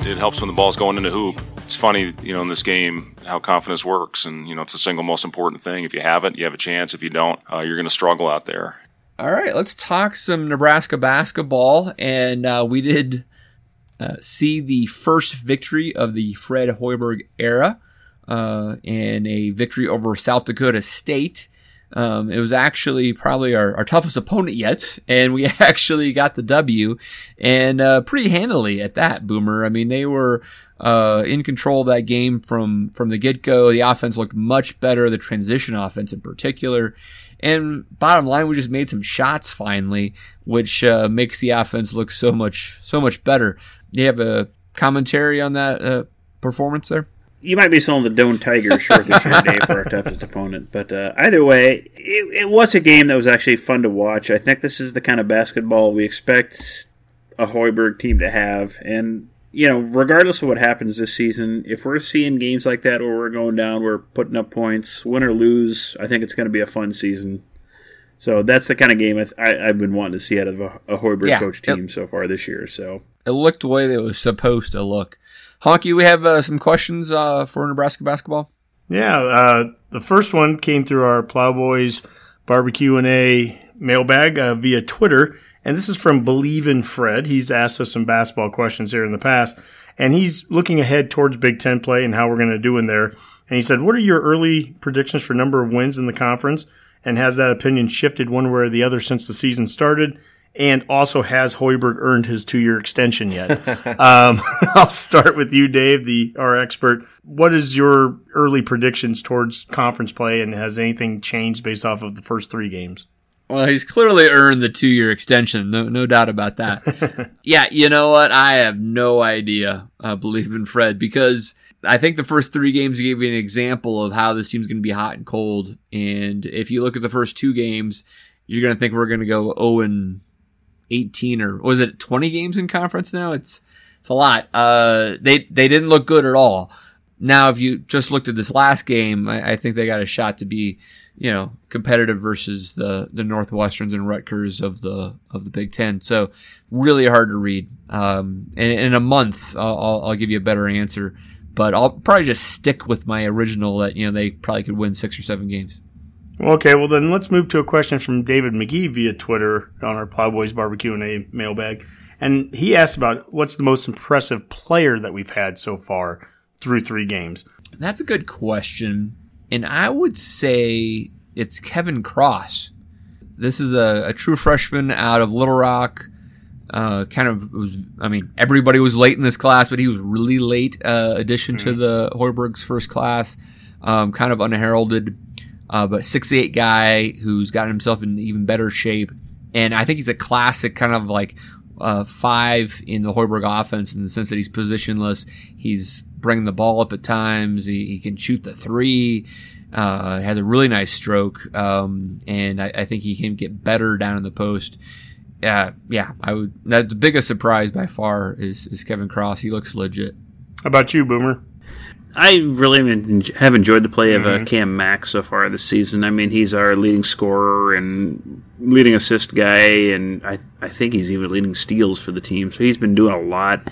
It helps when the ball's going in the hoop. It's funny, you know, in this game, how confidence works. And, you know, it's the single most important thing. If you have it, you have a chance. If you don't, uh, you're going to struggle out there. All right, let's talk some Nebraska basketball. And uh, we did uh, see the first victory of the Fred Hoiberg era uh, in a victory over South Dakota State. Um, it was actually probably our, our toughest opponent yet, and we actually got the W, and uh, pretty handily at that, Boomer. I mean, they were uh, in control of that game from, from the get-go. The offense looked much better, the transition offense in particular. And bottom line, we just made some shots finally, which uh, makes the offense look so much so much better. Do you have a commentary on that uh, performance there? You might be selling the Doan Tigers short this year, Dave, for our toughest opponent. But uh, either way, it, it was a game that was actually fun to watch. I think this is the kind of basketball we expect a Hoiberg team to have. And, you know, regardless of what happens this season, if we're seeing games like that where we're going down, we're putting up points, win or lose, I think it's going to be a fun season. So that's the kind of game I th- I, I've been wanting to see out of a, a Hoiberg yeah, coach team it, so far this year. So it looked the way that it was supposed to look. Honky, we have uh, some questions uh, for Nebraska basketball. Yeah, uh, the first one came through our Plowboys barbecue and a mailbag uh, via Twitter, and this is from Believe in Fred. He's asked us some basketball questions here in the past, and he's looking ahead towards Big Ten play and how we're going to do in there. And he said, "What are your early predictions for number of wins in the conference? And has that opinion shifted one way or the other since the season started? And also, has Hoiberg earned his two-year extension yet?" um, I'll start with you, Dave, the our expert. What is your early predictions towards conference play, and has anything changed based off of the first three games? Well, he's clearly earned the two-year extension. No, no doubt about that. Yeah, you know what? I have no idea, uh, Believe in Fred, because I think the first three games gave you an example of how this team's going to be hot and cold. And if you look at the first two games, you're going to think we're going to go oh and eighteen or was it twenty games in conference now? It's it's a lot. Uh, they they didn't look good at all. Now, if you just looked at this last game, I, I think they got a shot to be, you know, competitive versus the the Northwesterns and Rutgers of the of the Big Ten. So really hard to read. Um, and in a month, I'll, I'll, I'll give you a better answer. But I'll probably just stick with my original that, you know, they probably could win six or seven games. Okay, well then let's move to a question from David McGee via Twitter on our Plowboys Barbecue and a mailbag. And he asked about what's the most impressive player that we've had so far through three games. That's a good question. And I would say it's Kevin Cross. This is a, a true freshman out of Little Rock. Uh, kind of was, I mean, everybody was late in this class, but he was really late uh, addition mm-hmm. to the Hoiberg's first class, um, kind of unheralded. Uh, but six foot eight guy who's gotten himself in even better shape. And I think he's a classic kind of like uh, five in the Hoiberg offense in the sense that he's positionless. He's bringing the ball up at times. He, he can shoot the three. Uh, has a really nice stroke. Um, and I, I think he can get better down in the post. Uh, yeah, I would. That, the biggest surprise by far is, is Kevin Cross. He looks legit. How about you, Boomer? I really have enjoyed the play of uh, Cam Mack so far this season. I mean, he's our leading scorer and leading assist guy, and I, I think he's even leading steals for the team. So he's been doing a lot.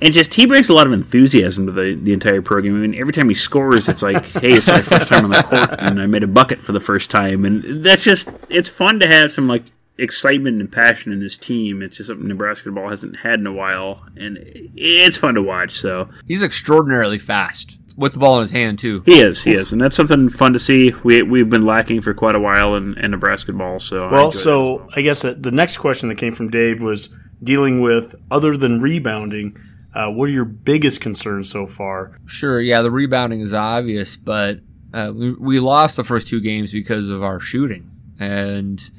And just he brings a lot of enthusiasm to the, the entire program. I mean, every time he scores, it's like, hey, it's my first time on the court, and I made a bucket for the first time. And that's just, it's fun to have some, like, excitement and passion in this team. It's just something Nebraska ball hasn't had in a while, and it's fun to watch. So he's extraordinarily fast with the ball in his hand too. He is, he is, and that's something fun to see. We we've been lacking for quite a while in, in Nebraska ball. So well, I so well. I guess that the next question that came from Dave was dealing with other than rebounding. Uh, what are your biggest concerns so far? Sure, yeah, the rebounding is obvious, but uh, we, we lost the first two games because of our shooting and.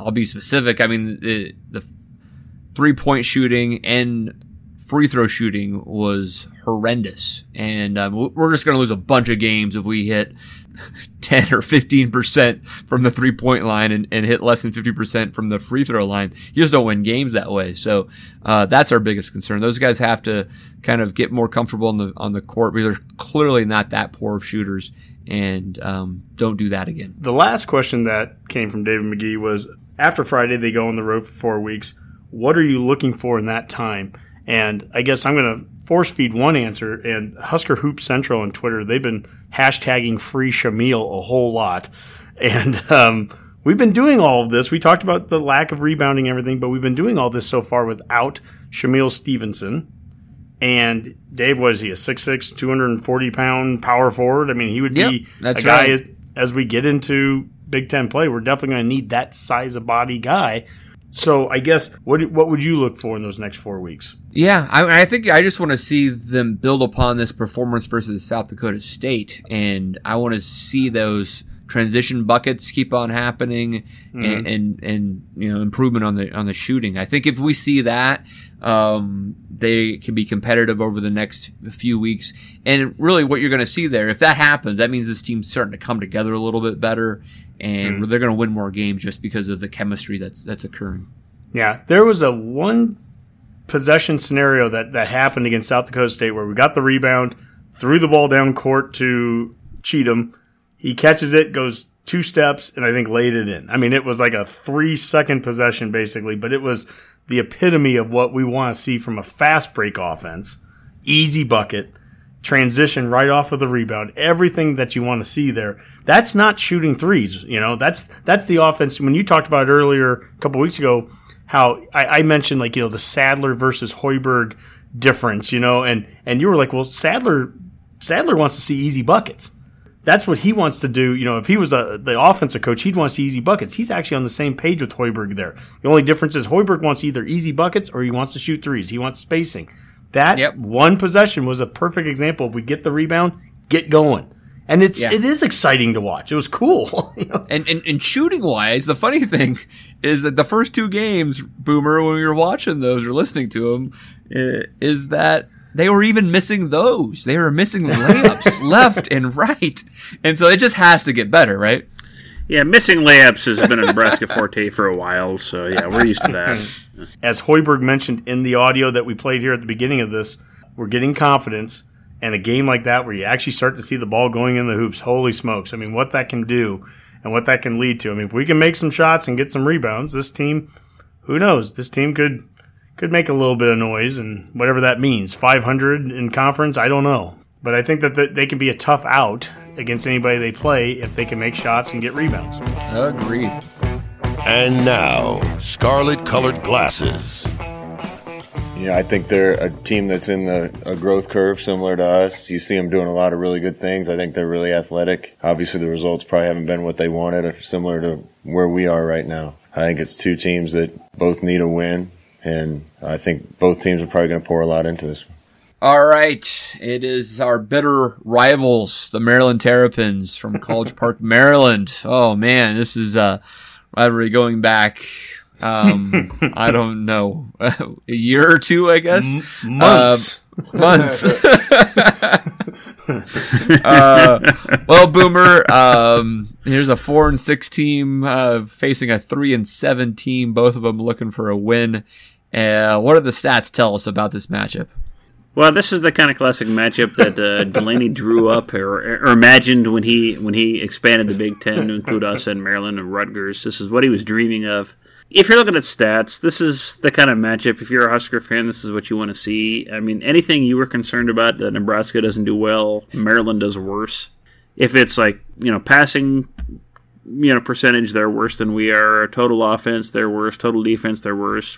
I'll be specific. I mean, the, the three-point shooting and free throw shooting was horrendous. And um, we're just going to lose a bunch of games if we hit ten or fifteen percent from the three-point line and, and hit less than fifty percent from the free throw line. You just don't win games that way. So uh, that's our biggest concern. Those guys have to kind of get more comfortable on the on the court. We're clearly not that poor of shooters, and um, don't do that again. The last question that came from David McGee was, after Friday, they go on the road for four weeks. What are you looking for in that time? And I guess I'm going to force feed one answer. And Husker Hoop Central on Twitter, they've been hashtagging free Shamil a whole lot. And um, we've been doing all of this. We talked about the lack of rebounding and everything, but we've been doing all this so far without Shamil Stevenson. And Dave, what is he, a six six, two hundred forty pound power forward? I mean, he would be yep, a guy, right. as, as we get into Big Ten play, we're definitely going to need that size of body guy. So I guess what what would you look for in those next four weeks? Yeah, I, I think I just want to see them build upon this performance versus South Dakota State, and I want to see those transition buckets keep on happening, mm-hmm. and, and and you know improvement on the on the shooting. I think if we see that, um, they can be competitive over the next few weeks. And really, what you're going to see there, if that happens, that means this team's starting to come together a little bit better. And they're going to win more games just because of the chemistry that's that's occurring. Yeah, there was a one-possession scenario that, that happened against South Dakota State where we got the rebound, threw the ball down court to Cheatham. He catches it, goes two steps, and I think laid it in. I mean, it was like a three-second possession basically, but it was the epitome of what we want to see from a fast break offense. Easy bucket. Transition right off of the rebound, everything that you want to see there. That's not shooting threes, you know. That's that's the offense. When you talked about it earlier a couple weeks ago, how I, I mentioned like you know the Sadler versus Hoiberg difference, you know, and and you were like, well, Sadler Sadler wants to see easy buckets. That's what he wants to do. You know, if he was a the offensive coach, he'd want to see easy buckets. He's actually on the same page with Hoiberg there. The only difference is Hoiberg wants either easy buckets or he wants to shoot threes. He wants spacing. That yep. one possession was a perfect example. If we get the rebound, get going. And it's yeah. it is exciting to watch. It was cool. you know? And and, and shooting-wise, the funny thing is that the first two games, Boomer, when we were watching those or listening to them, is that they were even missing those. They were missing layups left and right. And so it just has to get better, right? Yeah, missing layups has been a Nebraska forte for a while, so yeah, we're used to that. As Hoiberg mentioned in the audio that we played here at the beginning of this, we're getting confidence, and a game like that where you actually start to see the ball going in the hoops, holy smokes. I mean, what that can do and what that can lead to. I mean, if we can make some shots and get some rebounds, this team, who knows, this team could could make a little bit of noise, and whatever that means, five hundred in conference, I don't know. But I think that they can be a tough out against anybody they play if they can make shots and get rebounds. Agreed. And now, scarlet-colored glasses. Yeah, I think they're a team that's in the a growth curve similar to us. You see them doing a lot of really good things. I think they're really athletic. Obviously, the results probably haven't been what they wanted, or similar to where we are right now. I think it's two teams that both need a win, and I think both teams are probably going to pour a lot into this one. All right, it is our bitter rivals, the Maryland Terrapins from College Park, Maryland. Oh, man, this is a rivalry going back, um, I don't know, a year or two, I guess? M- months. Uh, months. uh, well, Boomer, um, here's a four and six team uh, facing a three and seven team, both of them looking for a win. Uh, what do the stats tell us about this matchup? Well, this is the kind of classic matchup that uh, Delaney drew up or, or imagined when he when he expanded the Big Ten to include us and Maryland and Rutgers. This is what he was dreaming of. If you're looking at stats, this is the kind of matchup. If you're a Husker fan, this is what you want to see. I mean, anything you were concerned about that Nebraska doesn't do well, Maryland does worse. If it's like, you know, passing, you know, percentage, they're worse than we are. Total offense, they're worse. Total defense, they're worse.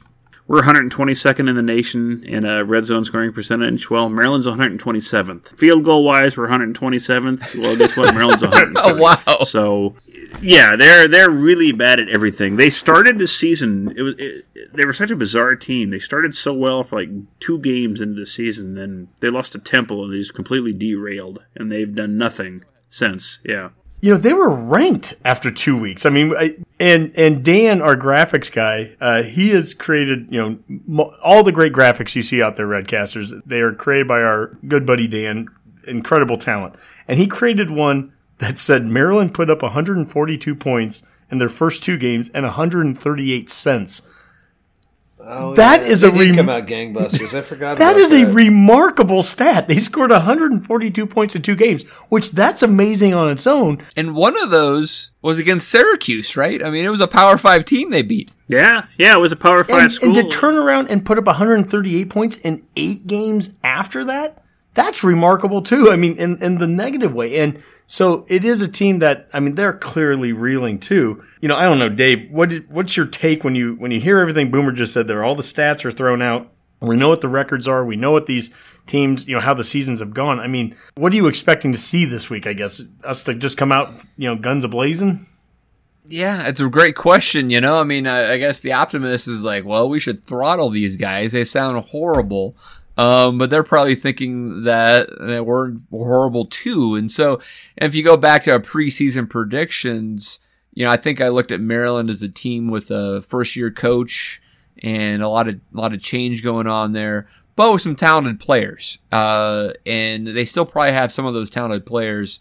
We're one hundred twenty-second in the nation in a red zone scoring percentage. Well, Maryland's one hundred twenty-seventh. Field goal-wise, we're one hundred twenty-seventh. Well, guess what? Maryland's one hundred thirtieth. Oh, wow. So, yeah, they're they're really bad at everything. They started this season. It was it, They were such a bizarre team. They started so well for like two games into the season, then they lost to Temple, and they just completely derailed, and they've done nothing since. Yeah. you know, they were ranked after two weeks. I mean, I, and and Dan, our graphics guy, uh, he has created, you know, mo- all the great graphics you see out there, Redcasters. They are created by our good buddy Dan, incredible talent. And he created one that said Maryland put up one hundred forty-two points in their first two games and one hundred thirty-eight cents. Oh, that yeah. is they a rem- come out gangbusters. I forgot. that about is that. a remarkable stat. They scored one hundred forty-two points in two games, which that's amazing on its own. And one of those was against Syracuse, right? I mean, it was a Power Five team they beat. Yeah, yeah, it was a Power Five and, school. And to turn around and put up one hundred thirty-eight points in eight games after that, that's remarkable too. I mean, in in the negative way. And so it is a team that, I mean, they're clearly reeling too. You know, I don't know, Dave, what did, what's your take when you when you hear everything Boomer just said there? All the stats are thrown out. We know what the records are. We know what these teams, you know, how the seasons have gone. I mean, what are you expecting to see this week, I guess? Us to just come out, you know, guns a-blazing? Yeah, it's a great question, you know. I mean, I, I guess the optimist is like, well, we should throttle these guys. They sound horrible. Um, but they're probably thinking that they were horrible too. And so if you go back to our preseason predictions, you know, I think I looked at Maryland as a team with a first year coach and a lot of, a lot of change going on there, but with some talented players. Uh, and they still probably have some of those talented players,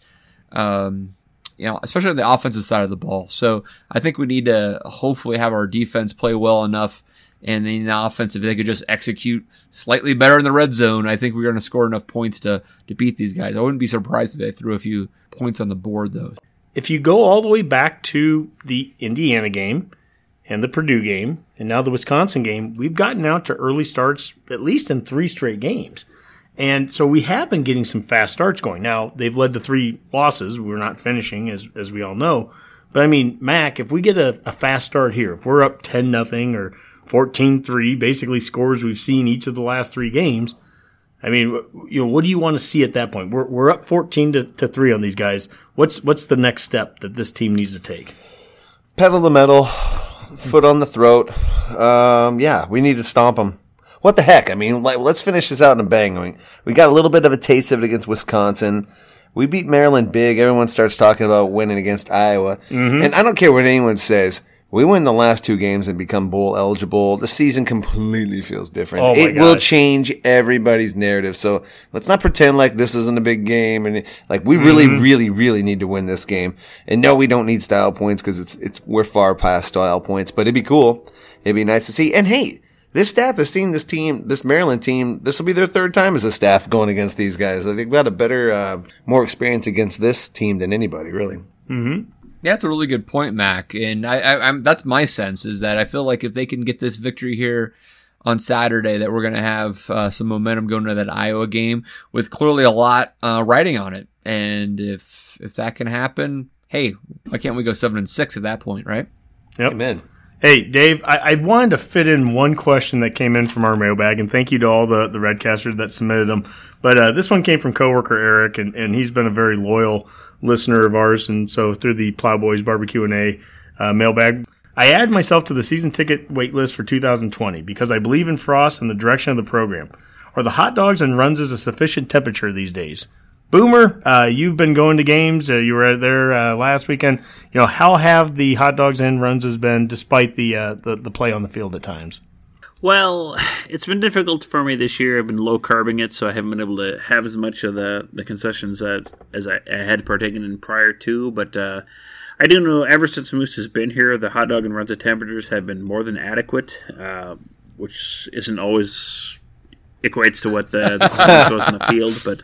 um, you know, especially on the offensive side of the ball. So I think we need to hopefully have our defense play well enough. And then the offense, if they could just execute slightly better in the red zone, I think we're going to score enough points to, to beat these guys. I wouldn't be surprised if they threw a few points on the board, though. If you go all the way back to the Indiana game and the Purdue game and now the Wisconsin game, we've gotten out to early starts at least in three straight games. And so we have been getting some fast starts going. Now, they've led to three losses. We're not finishing, as as we all know. But, I mean, Mac, if we get a, a fast start here, if we're up ten nothing or – fourteen three, basically scores we've seen each of the last three games. I mean, you know, what do you want to see at that point? We're we're up fourteen to, to three on these guys. What's what's the next step that this team needs to take? Pedal the metal, foot on the throat. Um, yeah, we need to stomp them. What the heck? I mean, like, let's finish this out in a bang. I mean, we got a little bit of a taste of it against Wisconsin. We beat Maryland big. Everyone starts talking about winning against Iowa, mm-hmm. and I don't care what anyone says. We win the last two games and become bowl eligible. The season completely feels different. Oh it gosh. will change everybody's narrative. So let's not pretend like this isn't a big game. And like we mm-hmm. really, really, really need to win this game. And no, we don't need style points because it's, it's, we're far past style points, but it'd be cool. It'd be nice to see. And hey, this staff has seen this team, this Maryland team. This will be their third time as a staff going against these guys. They've got a better, uh, more experience against this team than anybody really. Mm-hmm. Yeah, that's a really good point, Mac. And I, I, I'm, that's my sense is that I feel like if they can get this victory here on Saturday, that we're going to have uh, some momentum going into that Iowa game with clearly a lot uh, riding on it. And if if that can happen, hey, why can't we go seven and six at that point, right? Yep. Amen. Hey, Dave, I, I wanted to fit in one question that came in from our mailbag, and thank you to all the, the Redcasters that submitted them. But uh, this one came from coworker Eric, and, and he's been a very loyal listener of ours, and so through the Plowboys Barbecue and A uh, mailbag, I add myself to the season ticket wait list for two thousand twenty because I believe in Frost and the direction of the program. Are the hot dogs and runs a sufficient temperature these days? Boomer, uh, you've been going to games. Uh, you were there uh, last weekend. You know, how have the hot dogs and runs has been despite the, uh, the the play on the field at times? Well, it's been difficult for me this year. I've been low-carbing it, so I haven't been able to have as much of the, the concessions that, as I, I had partaken in prior to. But uh, I do know ever since Moose has been here, the hot dog and runs of temperatures have been more than adequate, uh, which isn't always equates to what the, the concession goes in the field. But,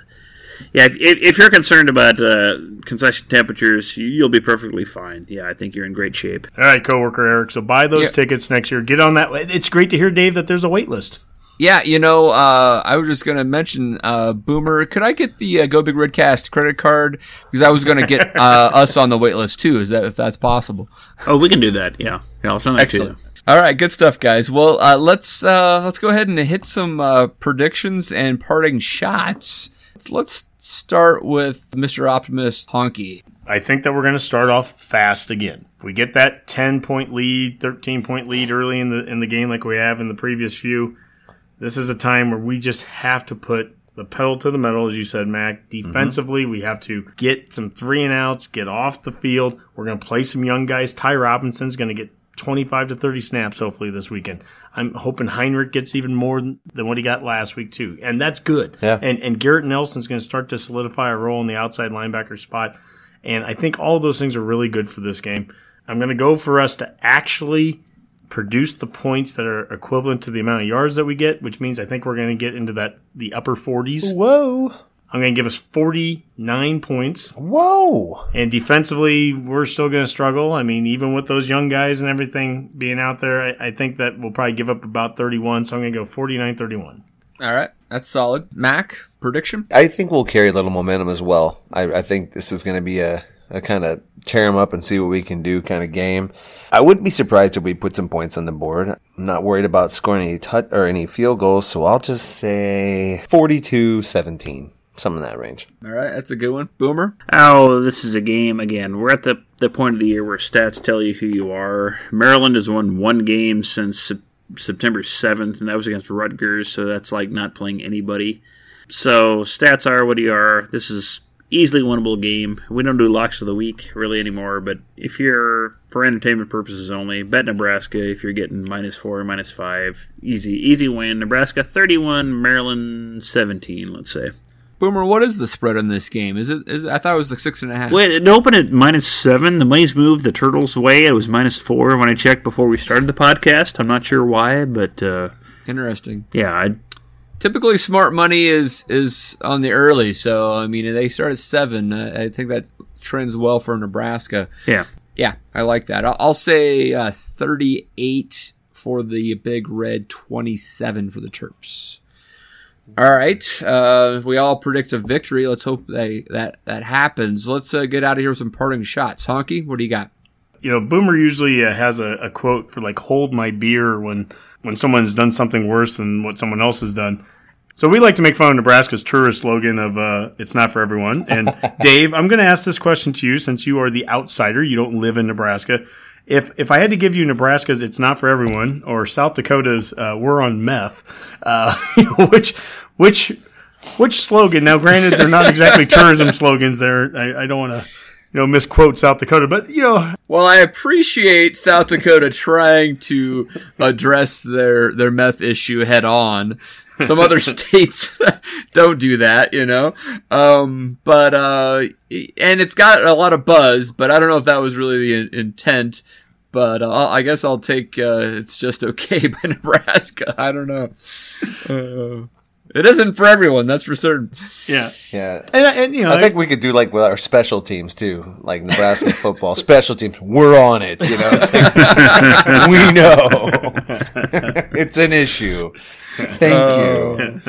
yeah, if, if you're concerned about uh, concession temperatures, you'll be perfectly fine. Yeah, I think you're in great shape. All right, coworker Eric. So buy those yeah. tickets next year. Get on that. It's great to hear, Dave, that there's a wait list. Yeah, you know, uh, I was just going to mention, uh, Boomer, could I get the uh, Go Big Red Cast credit card? Because I was going to get uh, us on the wait list, too, is that if that's possible. Oh, we can do that, yeah. yeah I'll send that Excellent. to you. All right, good stuff, guys. Well, uh, let's uh, let's go ahead and hit some uh, predictions and parting shots. Let's start with Mister Optimist Honky. I think that we're going to start off fast again. If we get that ten-point lead, thirteen-point lead early in the in the game like we have in the previous few, this is a time where we just have to put the pedal to the metal, as you said, Mac. Defensively, mm-hmm. we have to get some three and outs, get off the field. We're going to play some young guys. Ty Robinson's going to get twenty-five to thirty snaps, hopefully, this weekend. I'm hoping Heinrich gets even more than what he got last week, too. And that's good. Yeah. And and Garrett Nelson's going to start to solidify a role in the outside linebacker spot. And I think all of those things are really good for this game. I'm going to go for us to actually produce the points that are equivalent to the amount of yards that we get, which means I think we're going to get into that the upper forties. Whoa. I'm going to give us forty-nine points. Whoa. And defensively, we're still going to struggle. I mean, even with those young guys and everything being out there, I, I think that we'll probably give up about thirty-one, so I'm going to go forty-nine thirty-one. All right. That's solid. Mac, prediction? I think we'll carry a little momentum as well. I, I think this is going to be a, a kind of tear them up and see what we can do kind of game. I wouldn't be surprised if we put some points on the board. I'm not worried about scoring any tut or any field goals, so I'll just say forty-two seventeen. Something in that range. All right, that's a good one. Boomer? Oh, this is a game, again, we're at the, the point of the year where stats tell you who you are. Maryland has won one game since se- September seventh, and that was against Rutgers, so that's like not playing anybody. So stats are what they are. This is easily winnable game. We don't do locks of the week really anymore, but if you're, for entertainment purposes only, bet Nebraska if you're getting minus four, minus five. Easy, easy win. Nebraska thirty-one, Maryland seventeen, let's say. Boomer, what is the spread on this game? Is it? Is I thought it was like six and a half. Wait, it opened at minus seven. The Mays moved the Turtles away. It was minus four when I checked before we started the podcast. I'm not sure why, but uh, interesting. Yeah, I typically smart money is is on the early. So I mean, they start at seven. I, I think that trends well for Nebraska. Yeah, yeah, I like that. I'll, I'll say uh, thirty-eight for the Big Red, twenty-seven for the Terps. All right, uh, we all predict a victory. Let's hope they, that that happens. Let's uh, get out of here with some parting shots. Honky, what do you got? You know, Boomer usually uh, has a, a quote for, like, hold my beer when, when someone's done something worse than what someone else has done. So we like to make fun of Nebraska's tourist slogan of uh, it's not for everyone. And, Dave, I'm going to ask this question to you since you are the outsider. You don't live in Nebraska. If if I had to give you Nebraska's "It's Not for Everyone" or South Dakota's uh, "We're on Meth," uh, which which which slogan? Now, granted, they're not exactly tourism slogans. There, I, I don't want to you know misquote South Dakota, but you know. Well, I appreciate South Dakota trying to address their their meth issue head on. Some other states don't do that, you know. Um, but uh, and it's got a lot of buzz, but I don't know if that was really the in- intent. But uh, I guess I'll take uh, "It's Just Okay" by Nebraska. I don't know. Uh, it isn't for everyone, that's for certain. Yeah, yeah. And, and you know, I think I, we could do like with our special teams too, like Nebraska football special teams. We're on it, you know. We know it's an issue. Thank oh. you.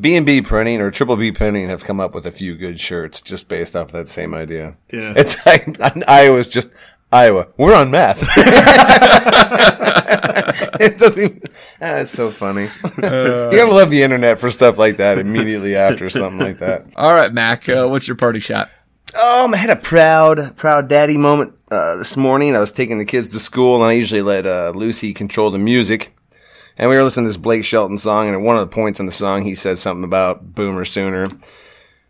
B and B Printing or Triple B Printing have come up with a few good shirts just based off of that same idea. Yeah. It's like Iowa's just Iowa. We're on meth. It doesn't even, ah, it's so funny. Uh, you gotta love the internet for stuff like that immediately after something like that. All right, Mac, uh, what's your party shot? Um, I had a proud, proud daddy moment uh, this morning. I was taking the kids to school, and I usually let uh, Lucy control the music. And we were listening to this Blake Shelton song, and at one of the points in the song, he says something about Boomer Sooner.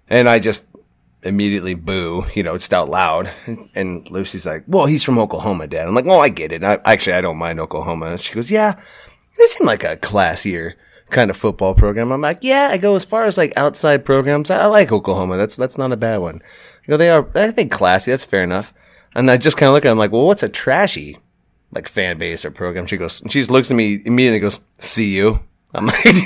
And I just immediately boo, you know, just out loud. And Lucy's like, well, he's from Oklahoma, Dad. I'm like, well, I get it. I, actually, I don't mind Oklahoma. And she goes, yeah, it seemed like a classier kind of football program. I'm like, yeah, I go as far as like outside programs. I, I like Oklahoma. That's that's not a bad one. You know, they are, I think, classy. That's fair enough. And I just kind of look at him like, well, what's a trashy like fan base or program? She goes, she just looks at me immediately and goes, see you. I'm like, she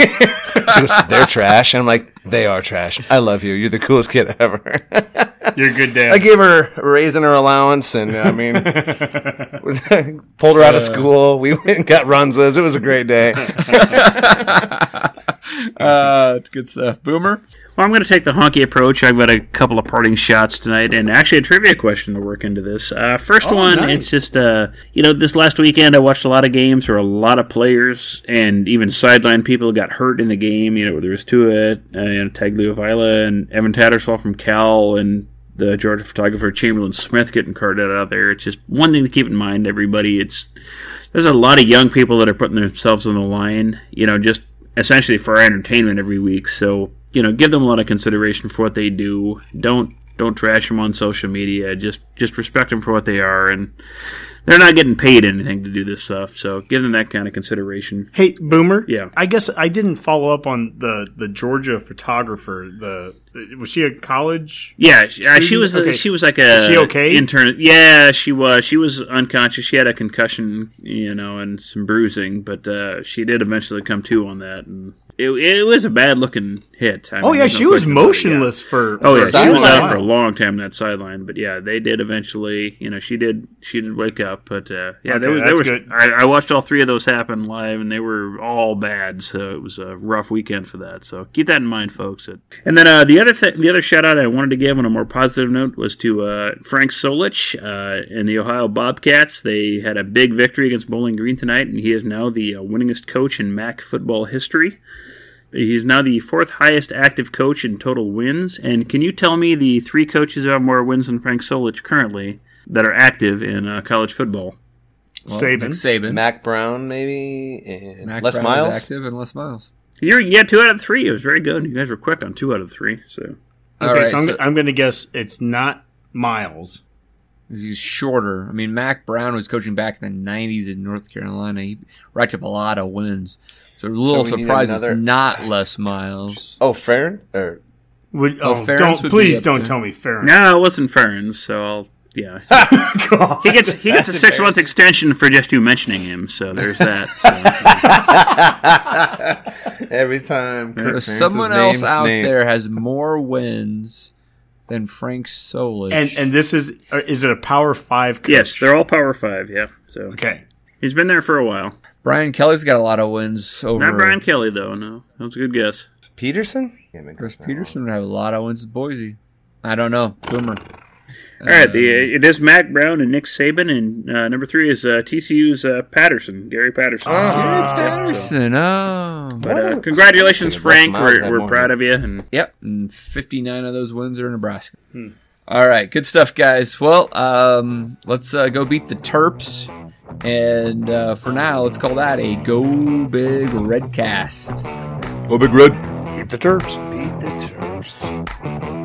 goes, they're trash. And I'm like, they are trash. I love you. You're the coolest kid ever. You're a good dad. I gave her a raise in her allowance. And I mean, pulled her out uh, of school. We went and got Runzas. It was a great day. uh, it's good stuff. Boomer? Well, I'm going to take the honky approach. I've got a couple of parting shots tonight, and actually a trivia question to work into this. Uh, first oh, one, nice. It's just, uh, you know, this last weekend I watched a lot of games where a lot of players and even sideline people got hurt in the game. You know, there was Tua, uh, you know, Tagliavilla, and Evan Tattersall from Cal, and the Georgia photographer Chamberlain Smith getting carted out there. It's just one thing to keep in mind, everybody. It's there's a lot of young people that are putting themselves on the line, you know, just essentially for our entertainment every week, so you know, give them a lot of consideration for what they do. Don't don't trash them on social media. Just just respect them for what they are, and they're not getting paid anything to do this stuff, so give them that kind of consideration. Hey, Boomer. Yeah. I guess I didn't follow up on the, the Georgia photographer. The was she a college? Yeah, student? she was. Okay. A, she was like a Is she okay? intern. Yeah, she was. She was unconscious. She had a concussion, you know, and some bruising, but uh, she did eventually come to on that. And it, it was a bad looking hit. I oh mean, yeah, she no was motionless yeah. for. Oh yeah, she sideline. was out for a long time that sideline, but yeah, they did eventually. You know, she did. She did wake up. But uh, yeah, okay, there was. There was good. I, I watched all three of those happen live, and they were all bad. So it was a rough weekend for that. So keep that in mind, folks. And then uh, the other th- the other shout out I wanted to give on a more positive note was to uh, Frank Solich uh, and the Ohio Bobcats. They had a big victory against Bowling Green tonight, and he is now the uh, winningest coach in Mac football history. He's now the fourth highest active coach in total wins. And can you tell me the three coaches who have more wins than Frank Solich currently that are active in uh, college football? Well, Saban. Nick Saban. Mack Brown, maybe. And Mac Les Brown Miles. Is active and Les Miles. You're, yeah, two out of three. It was very good. You guys were quick on two out of three. So okay, right, so I'm, so, I'm going to guess it's not Miles. He's shorter. I mean, Mack Brown was coaching back in the nineties in North Carolina. He racked up a lot of wins. So a little so surprised another... it's not Les Miles. Oh, Ferentz? Or... Would, oh, oh don't, would please don't there. tell me Ferentz. No, it wasn't Ferentz, so I'll... Yeah, he gets he gets That's a six month extension for just you mentioning him. So there's that. So. Every time Kirk someone else out name. there has more wins than Frank Solich, and and this is is it a Power Five coach? Yes, they're all Power Five. Yeah. So okay, he's been there for a while. Brian Kelly's got a lot of wins over. Not Brian Kelly though. No, that's a good guess. Peterson. Chris Peterson would have a lot of wins at Boise. I don't know. Boomer. All right, the, it is Mack Brown and Nick Saban, and uh, number three is uh, T C U's uh, Patterson, Gary Patterson. Oh, Gary Patterson, oh. But, uh, congratulations, Frank. We're, we're proud of you. And yep, and fifty-nine of those wins are in Nebraska. Hmm. All right, good stuff, guys. Well, um, let's uh, go beat the Terps, and uh, for now, let's call that a Go Big Red cast. Go Big Red. Beat the Terps. Beat the Terps.